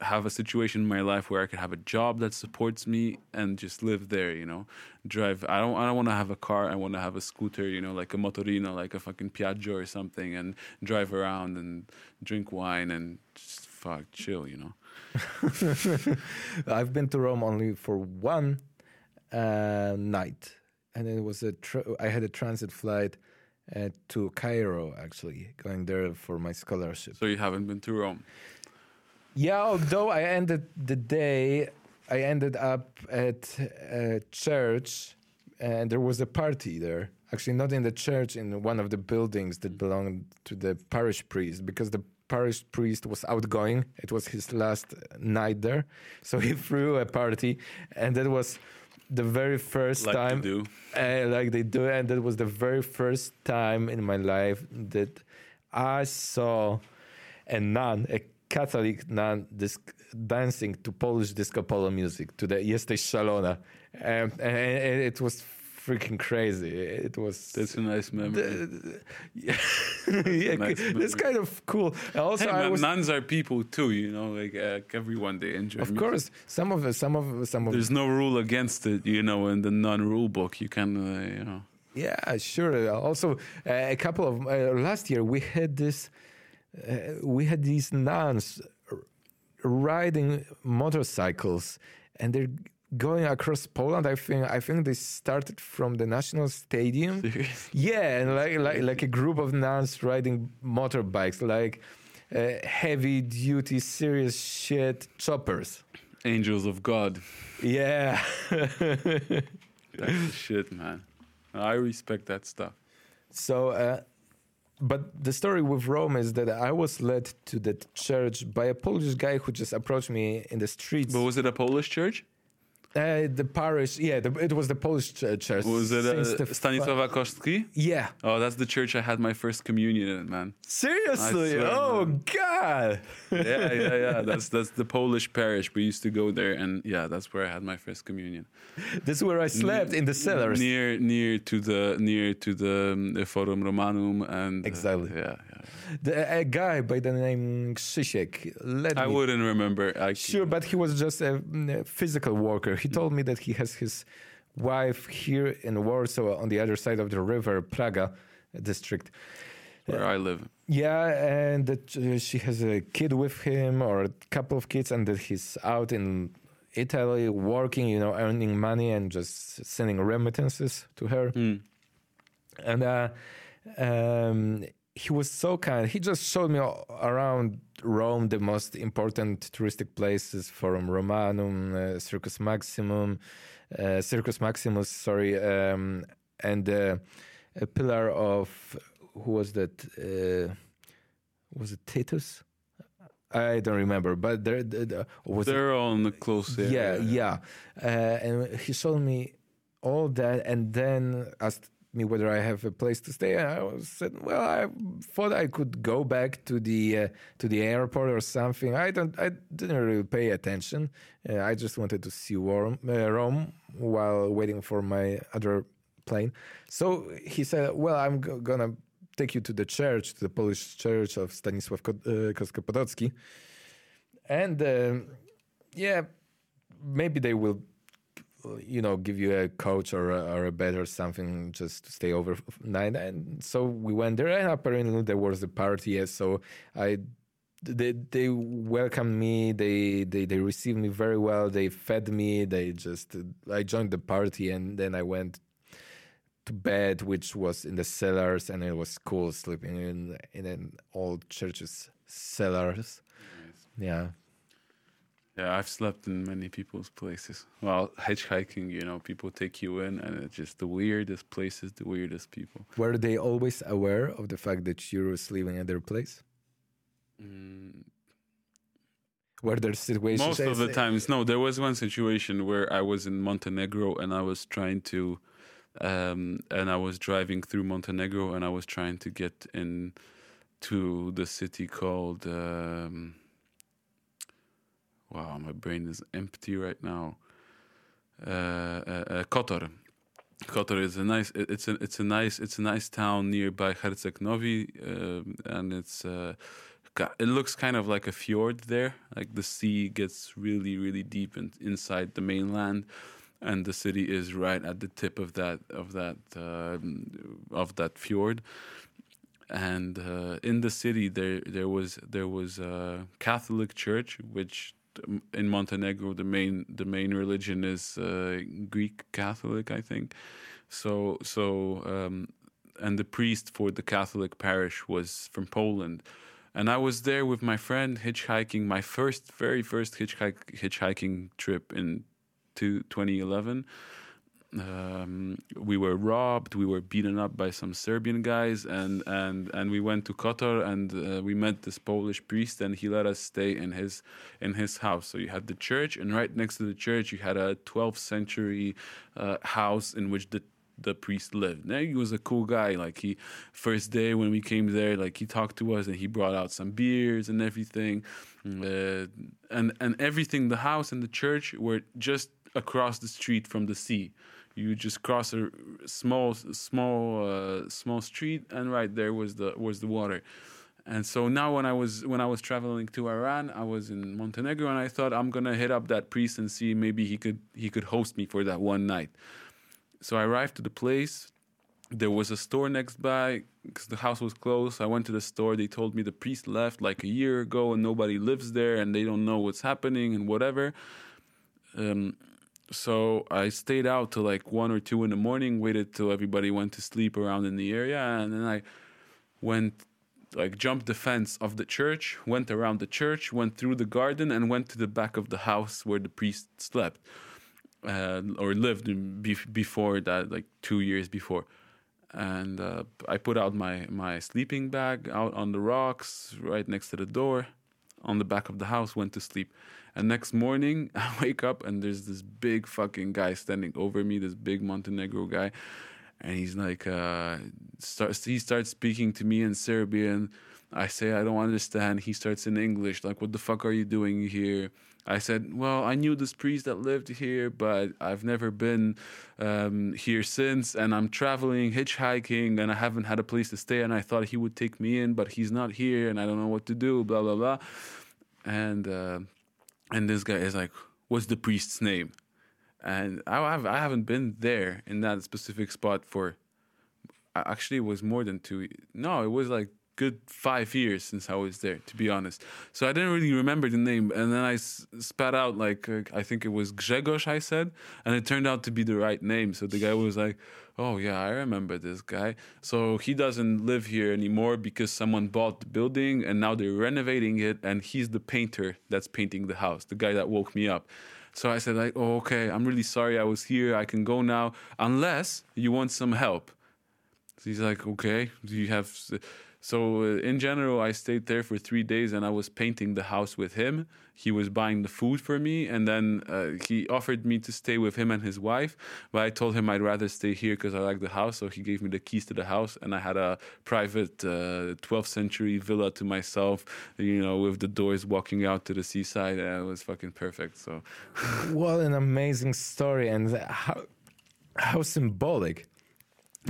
have a situation in my life where I could have a job that supports me and just live there, drive. I don't want to have a car. I want to have a scooter, like a motorino, like a fucking Piaggio or something, and drive around and drink wine and just chill, I've been to Rome only for one night. And it was I had a transit flight to Cairo, actually, going there for my scholarship. So you haven't been to Rome? Yeah, although I ended up at a church, and there was a party there. Actually, not in the church, in one of the buildings that belonged to the parish priest, because the parish priest was outgoing. It was his last night there. So he threw a party, and that was... the very first time and that was the very first time in my life that I saw a Catholic nun dancing to Polish disco polo music, to the Jesteś Szalona, and it was freaking crazy. It was. That's a nice memory. Yeah, nice memory. It's kind of cool. Also, hey, nuns are people too, you know. Like everyone, they enjoy. Of course, some of. There's no rule against it, you know. In the nun rule book, you can, you know. Yeah, sure. Also, a couple of last year we had this. We had these nuns riding motorcycles, and they're going across Poland. I think they started from the National Stadium. Seriously? Yeah, and like a group of nuns riding motorbikes, like heavy duty, serious shit choppers. Angels of God. Yeah. That's shit, man. I respect that stuff. So. But the story with Rome is that I was led to that church by a Polish guy who just approached me in the streets. But was it a Polish church? The parish, yeah, it was the Polish church. Was it Stanisława Kostka? Yeah. Oh, that's the church I had my first communion in, man. Seriously? Oh, man. God. Yeah. That's the Polish parish. We used to go there, and yeah, that's where I had my first communion. This is where I slept in the cellars. Near to the Forum Romanum, and exactly. Yeah. A guy by the name Krzysiek. I wouldn't remember. Sure, but he was just a physical worker. He told me that he has his wife here in Warsaw on the other side of the river, Praga district. Where I live. Yeah, and that she has a kid with him or a couple of kids, and that he's out in Italy working, you know, earning money and just sending remittances to her. Mm. And he was so kind. He just showed me around Rome, the most important touristic places: Forum Romanum, Circus Maximus, and a pillar of who was that? Was it Titus? I don't remember, but they're on the close area. Yeah. And he showed me all that, and then asked me whether I have a place to stay, and I said, well, I thought I could go back to the airport or something. I didn't really pay attention. I just wanted to see Rome while waiting for my other plane. So he said, well, I'm gonna take you to the church, to the Polish church of Stanisław Kostka-Podolski, and maybe they will, you know, give you a coach or a bed or something just to stay overnight. And so we went there, and apparently there was a party. Yeah, so they welcomed me. They received me very well. They fed me. I joined the party, and then I went to bed, which was in the cellars, and it was cool sleeping in an old church's cellars. Nice. Yeah. Yeah, I've slept in many people's places. Well, hitchhiking, you know, people take you in, and it's just the weirdest places, the weirdest people. Were they always aware of the fact that you were sleeping at their place? Were there situations? Most of the times, no. There was one situation where I was in Montenegro, and I was trying to, and I was driving through Montenegro, and I was trying to get in to the city called... wow, my brain is empty right now. Kotor. Kotor is a nice. It's a nice town nearby Herceg Novi, and it's. It looks kind of like a fjord there. Like the sea gets really, really deep inside the mainland, and the city is right at the tip of that fjord. And in the city, there was a Catholic church, which. In Montenegro, the main religion is Greek Catholic, I think. So, and the priest for the Catholic parish was from Poland, and I was there with my friend hitchhiking my very first hitchhiking trip in 2011. We were robbed. We were beaten up by some Serbian guys, and we went to Kotor, and we met this Polish priest, and he let us stay in his house. So you had the church, and right next to the church you had a 12th century house in which the priest lived. Now, he was a cool guy. Like, he first day when we came there, like, he talked to us, and he brought out some beers and everything, and everything. The house and the church were just across the street from the sea. you just cross a small street, and right there was the water. And so now when I was traveling to Iran, I was in Montenegro, and I thought I'm gonna hit up that priest and see maybe he could host me for that one night. So I arrived to the place. There was a store next by because the house was closed. I went to the store. They told me the priest left like a year ago, and nobody lives there, and they don't know what's happening and whatever. So I stayed out till like 1 or 2 in the morning, waited till everybody went to sleep around in the area, and then I jumped the fence of the church, went around the church, went through the garden, and went to the back of the house where the priest slept or lived before that, like 2 years before. And I put out my sleeping bag out on the rocks right next to the door on the back of the house, went to sleep. And next morning, I wake up, and there's this big fucking guy standing over me, this big Montenegro guy. And he's like, he starts speaking to me in Serbian. I say, I don't understand. He starts in English, like, what the fuck are you doing here? I said, well, I knew this priest that lived here, but I've never been here since. And I'm traveling, hitchhiking, and I haven't had a place to stay. And I thought he would take me in, but he's not here, and I don't know what to do, blah, blah, blah. And this guy is like, what's the priest's name? And I haven't been there in that specific spot for, actually it was more than 2 years. No, it was like good 5 years since I was there, to be honest. So I didn't really remember the name. And then I spat out like, I think it was Grzegorz, I said. And it turned out to be the right name. So the guy was like, oh yeah, I remember this guy. So he doesn't live here anymore because someone bought the building and now they're renovating it. And he's the painter that's painting the house, the guy that woke me up. So I said, like, oh, okay, I'm really sorry I was here. I can go now, unless you want some help. So he's like, okay, do you have... So in general, I stayed there for 3 days, and I was painting the house with him. He was buying the food for me, and then he offered me to stay with him and his wife. But I told him I'd rather stay here because I like the house. So he gave me the keys to the house, and I had a private 12th century villa to myself, you know, with the doors walking out to the seaside. And it was fucking perfect. So, what an amazing story, and how symbolic.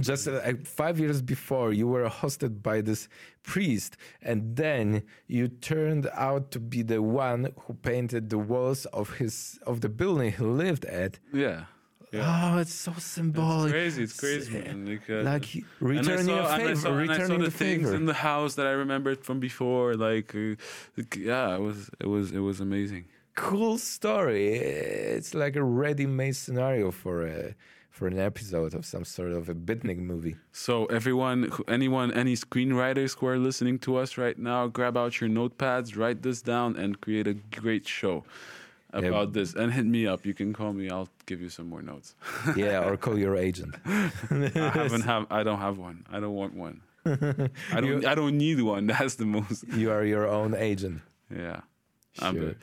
Just 5 years before, you were hosted by this priest, and then you turned out to be the one who painted the walls of the building he lived at. Yeah. Yeah. Oh, it's so symbolic. It's crazy, man. Like returning a favor, returning the things in the house that I remembered from before. Like, yeah, it was amazing. Cool story. It's like a ready-made scenario for an episode of some sort of a Bitnik movie. So any screenwriters who are listening to us right now, grab out your notepads, write this down, and create a great show about this. And hit me up. You can call me. I'll give you some more notes. Yeah, or call your agent. I don't have one. I don't want one. I don't need one. That's the most. You are your own agent. Yeah. Sure. I'm good.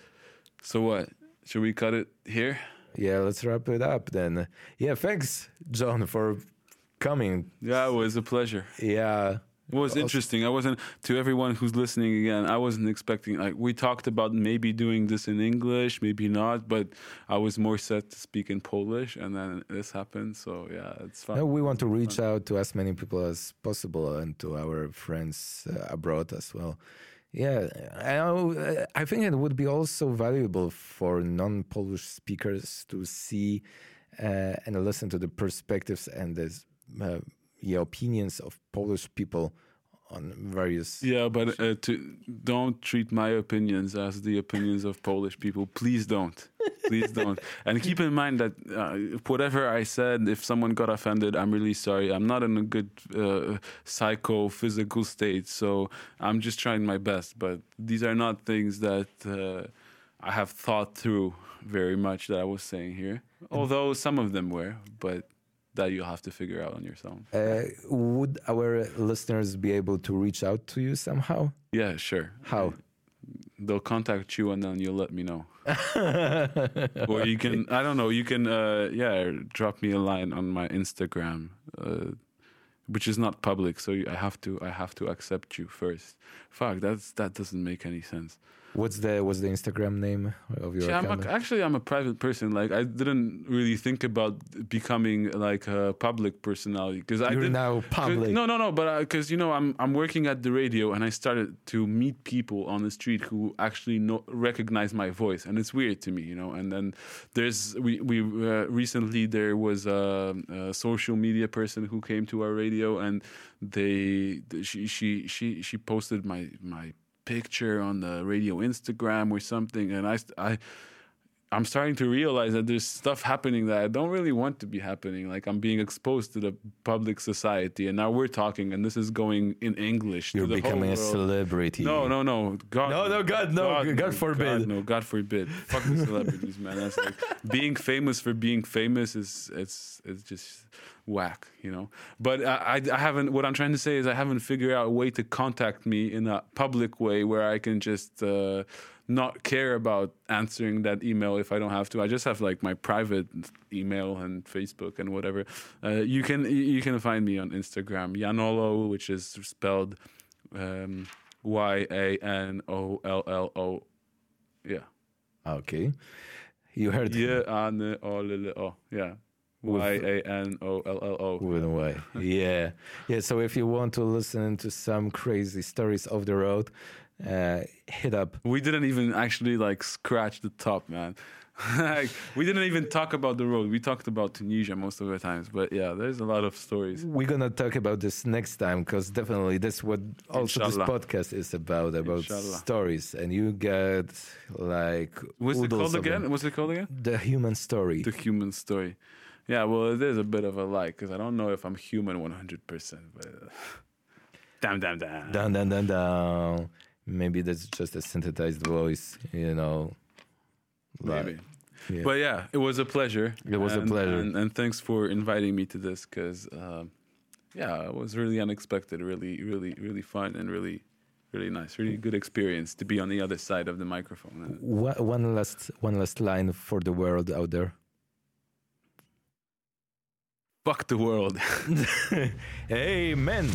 So what? Should we cut it here? Yeah, let's wrap it up then. Yeah, thanks, John, for coming. Yeah, it was a pleasure. Yeah. It was interesting. To everyone who's listening again, I wasn't expecting, like, we talked about maybe doing this in English, maybe not, but I was more set to speak in Polish, and then this happened, so yeah, it's fun. No, we want to reach out to as many people as possible and to our friends abroad as well. Yeah, I think it would be also valuable for non-Polish speakers to see and listen to the perspectives and the opinions of Polish people on various... Yeah, but don't treat my opinions as the opinions of Polish people. Please don't. Please don't. And keep in mind that whatever I said, if someone got offended, I'm really sorry. I'm not in a good psycho-physical state, so I'm just trying my best. But these are not things that I have thought through very much that I was saying here, although some of them were, but that you'll have to figure out on your own. Would our listeners be able to reach out to you somehow? Yeah, sure. How? They'll contact you, and then you'll let me know. Or you can, I don't know, you can, drop me a line on my Instagram, which is not public, so I have to accept you first. Fuck, that doesn't make any sense. What's the Instagram name of your account? I'm a private person. Like, I didn't really think about becoming like a public personality because you're now public. No. But because I'm working at the radio and I started to meet people on the street who actually recognize my voice, and it's weird to me, And then there's we recently there was a social media person who came to our radio and she posted my picture on the radio Instagram or something, and I'm starting to realize that there's stuff happening that I don't really want to be happening. Like, I'm being exposed to the public society, and now we're talking, and this is going in English. You're becoming a celebrity. No. God forbid. No, God forbid. Fuck the celebrities, man. That's like being famous for being famous is it's just whack, But I haven't. What I'm trying to say is I haven't figured out a way to contact me in a public way where I can just. Not care about answering that email if I don't have to. I just have like my private email and Facebook and whatever. You can find me on Instagram, Janolo, which is spelled Yanollo. Yeah. Okay. You heard it. Yeah. Yanollo. With a Y. Yeah. Yeah. So if you want to listen to some crazy stories off the road, hit up. We didn't even actually like scratch the top, man. Like, we didn't even talk about the road. We talked about Tunisia most of the times, but yeah, there's a lot of stories. We're gonna talk about this next time, because definitely that's what also Inshallah. This podcast is about Inshallah. Stories, and you get like what's it called again? The human story. Yeah, well, there's a bit of a lie because I don't know if I'm human 100%, but damn. Maybe that's just a synthesized voice, Maybe. Yeah. But yeah, it was a pleasure. And thanks for inviting me to this because, it was really unexpected, really, really, really fun and really, really nice. Really good experience to be on the other side of the microphone. One last line for the world out there. Fuck the world. Amen.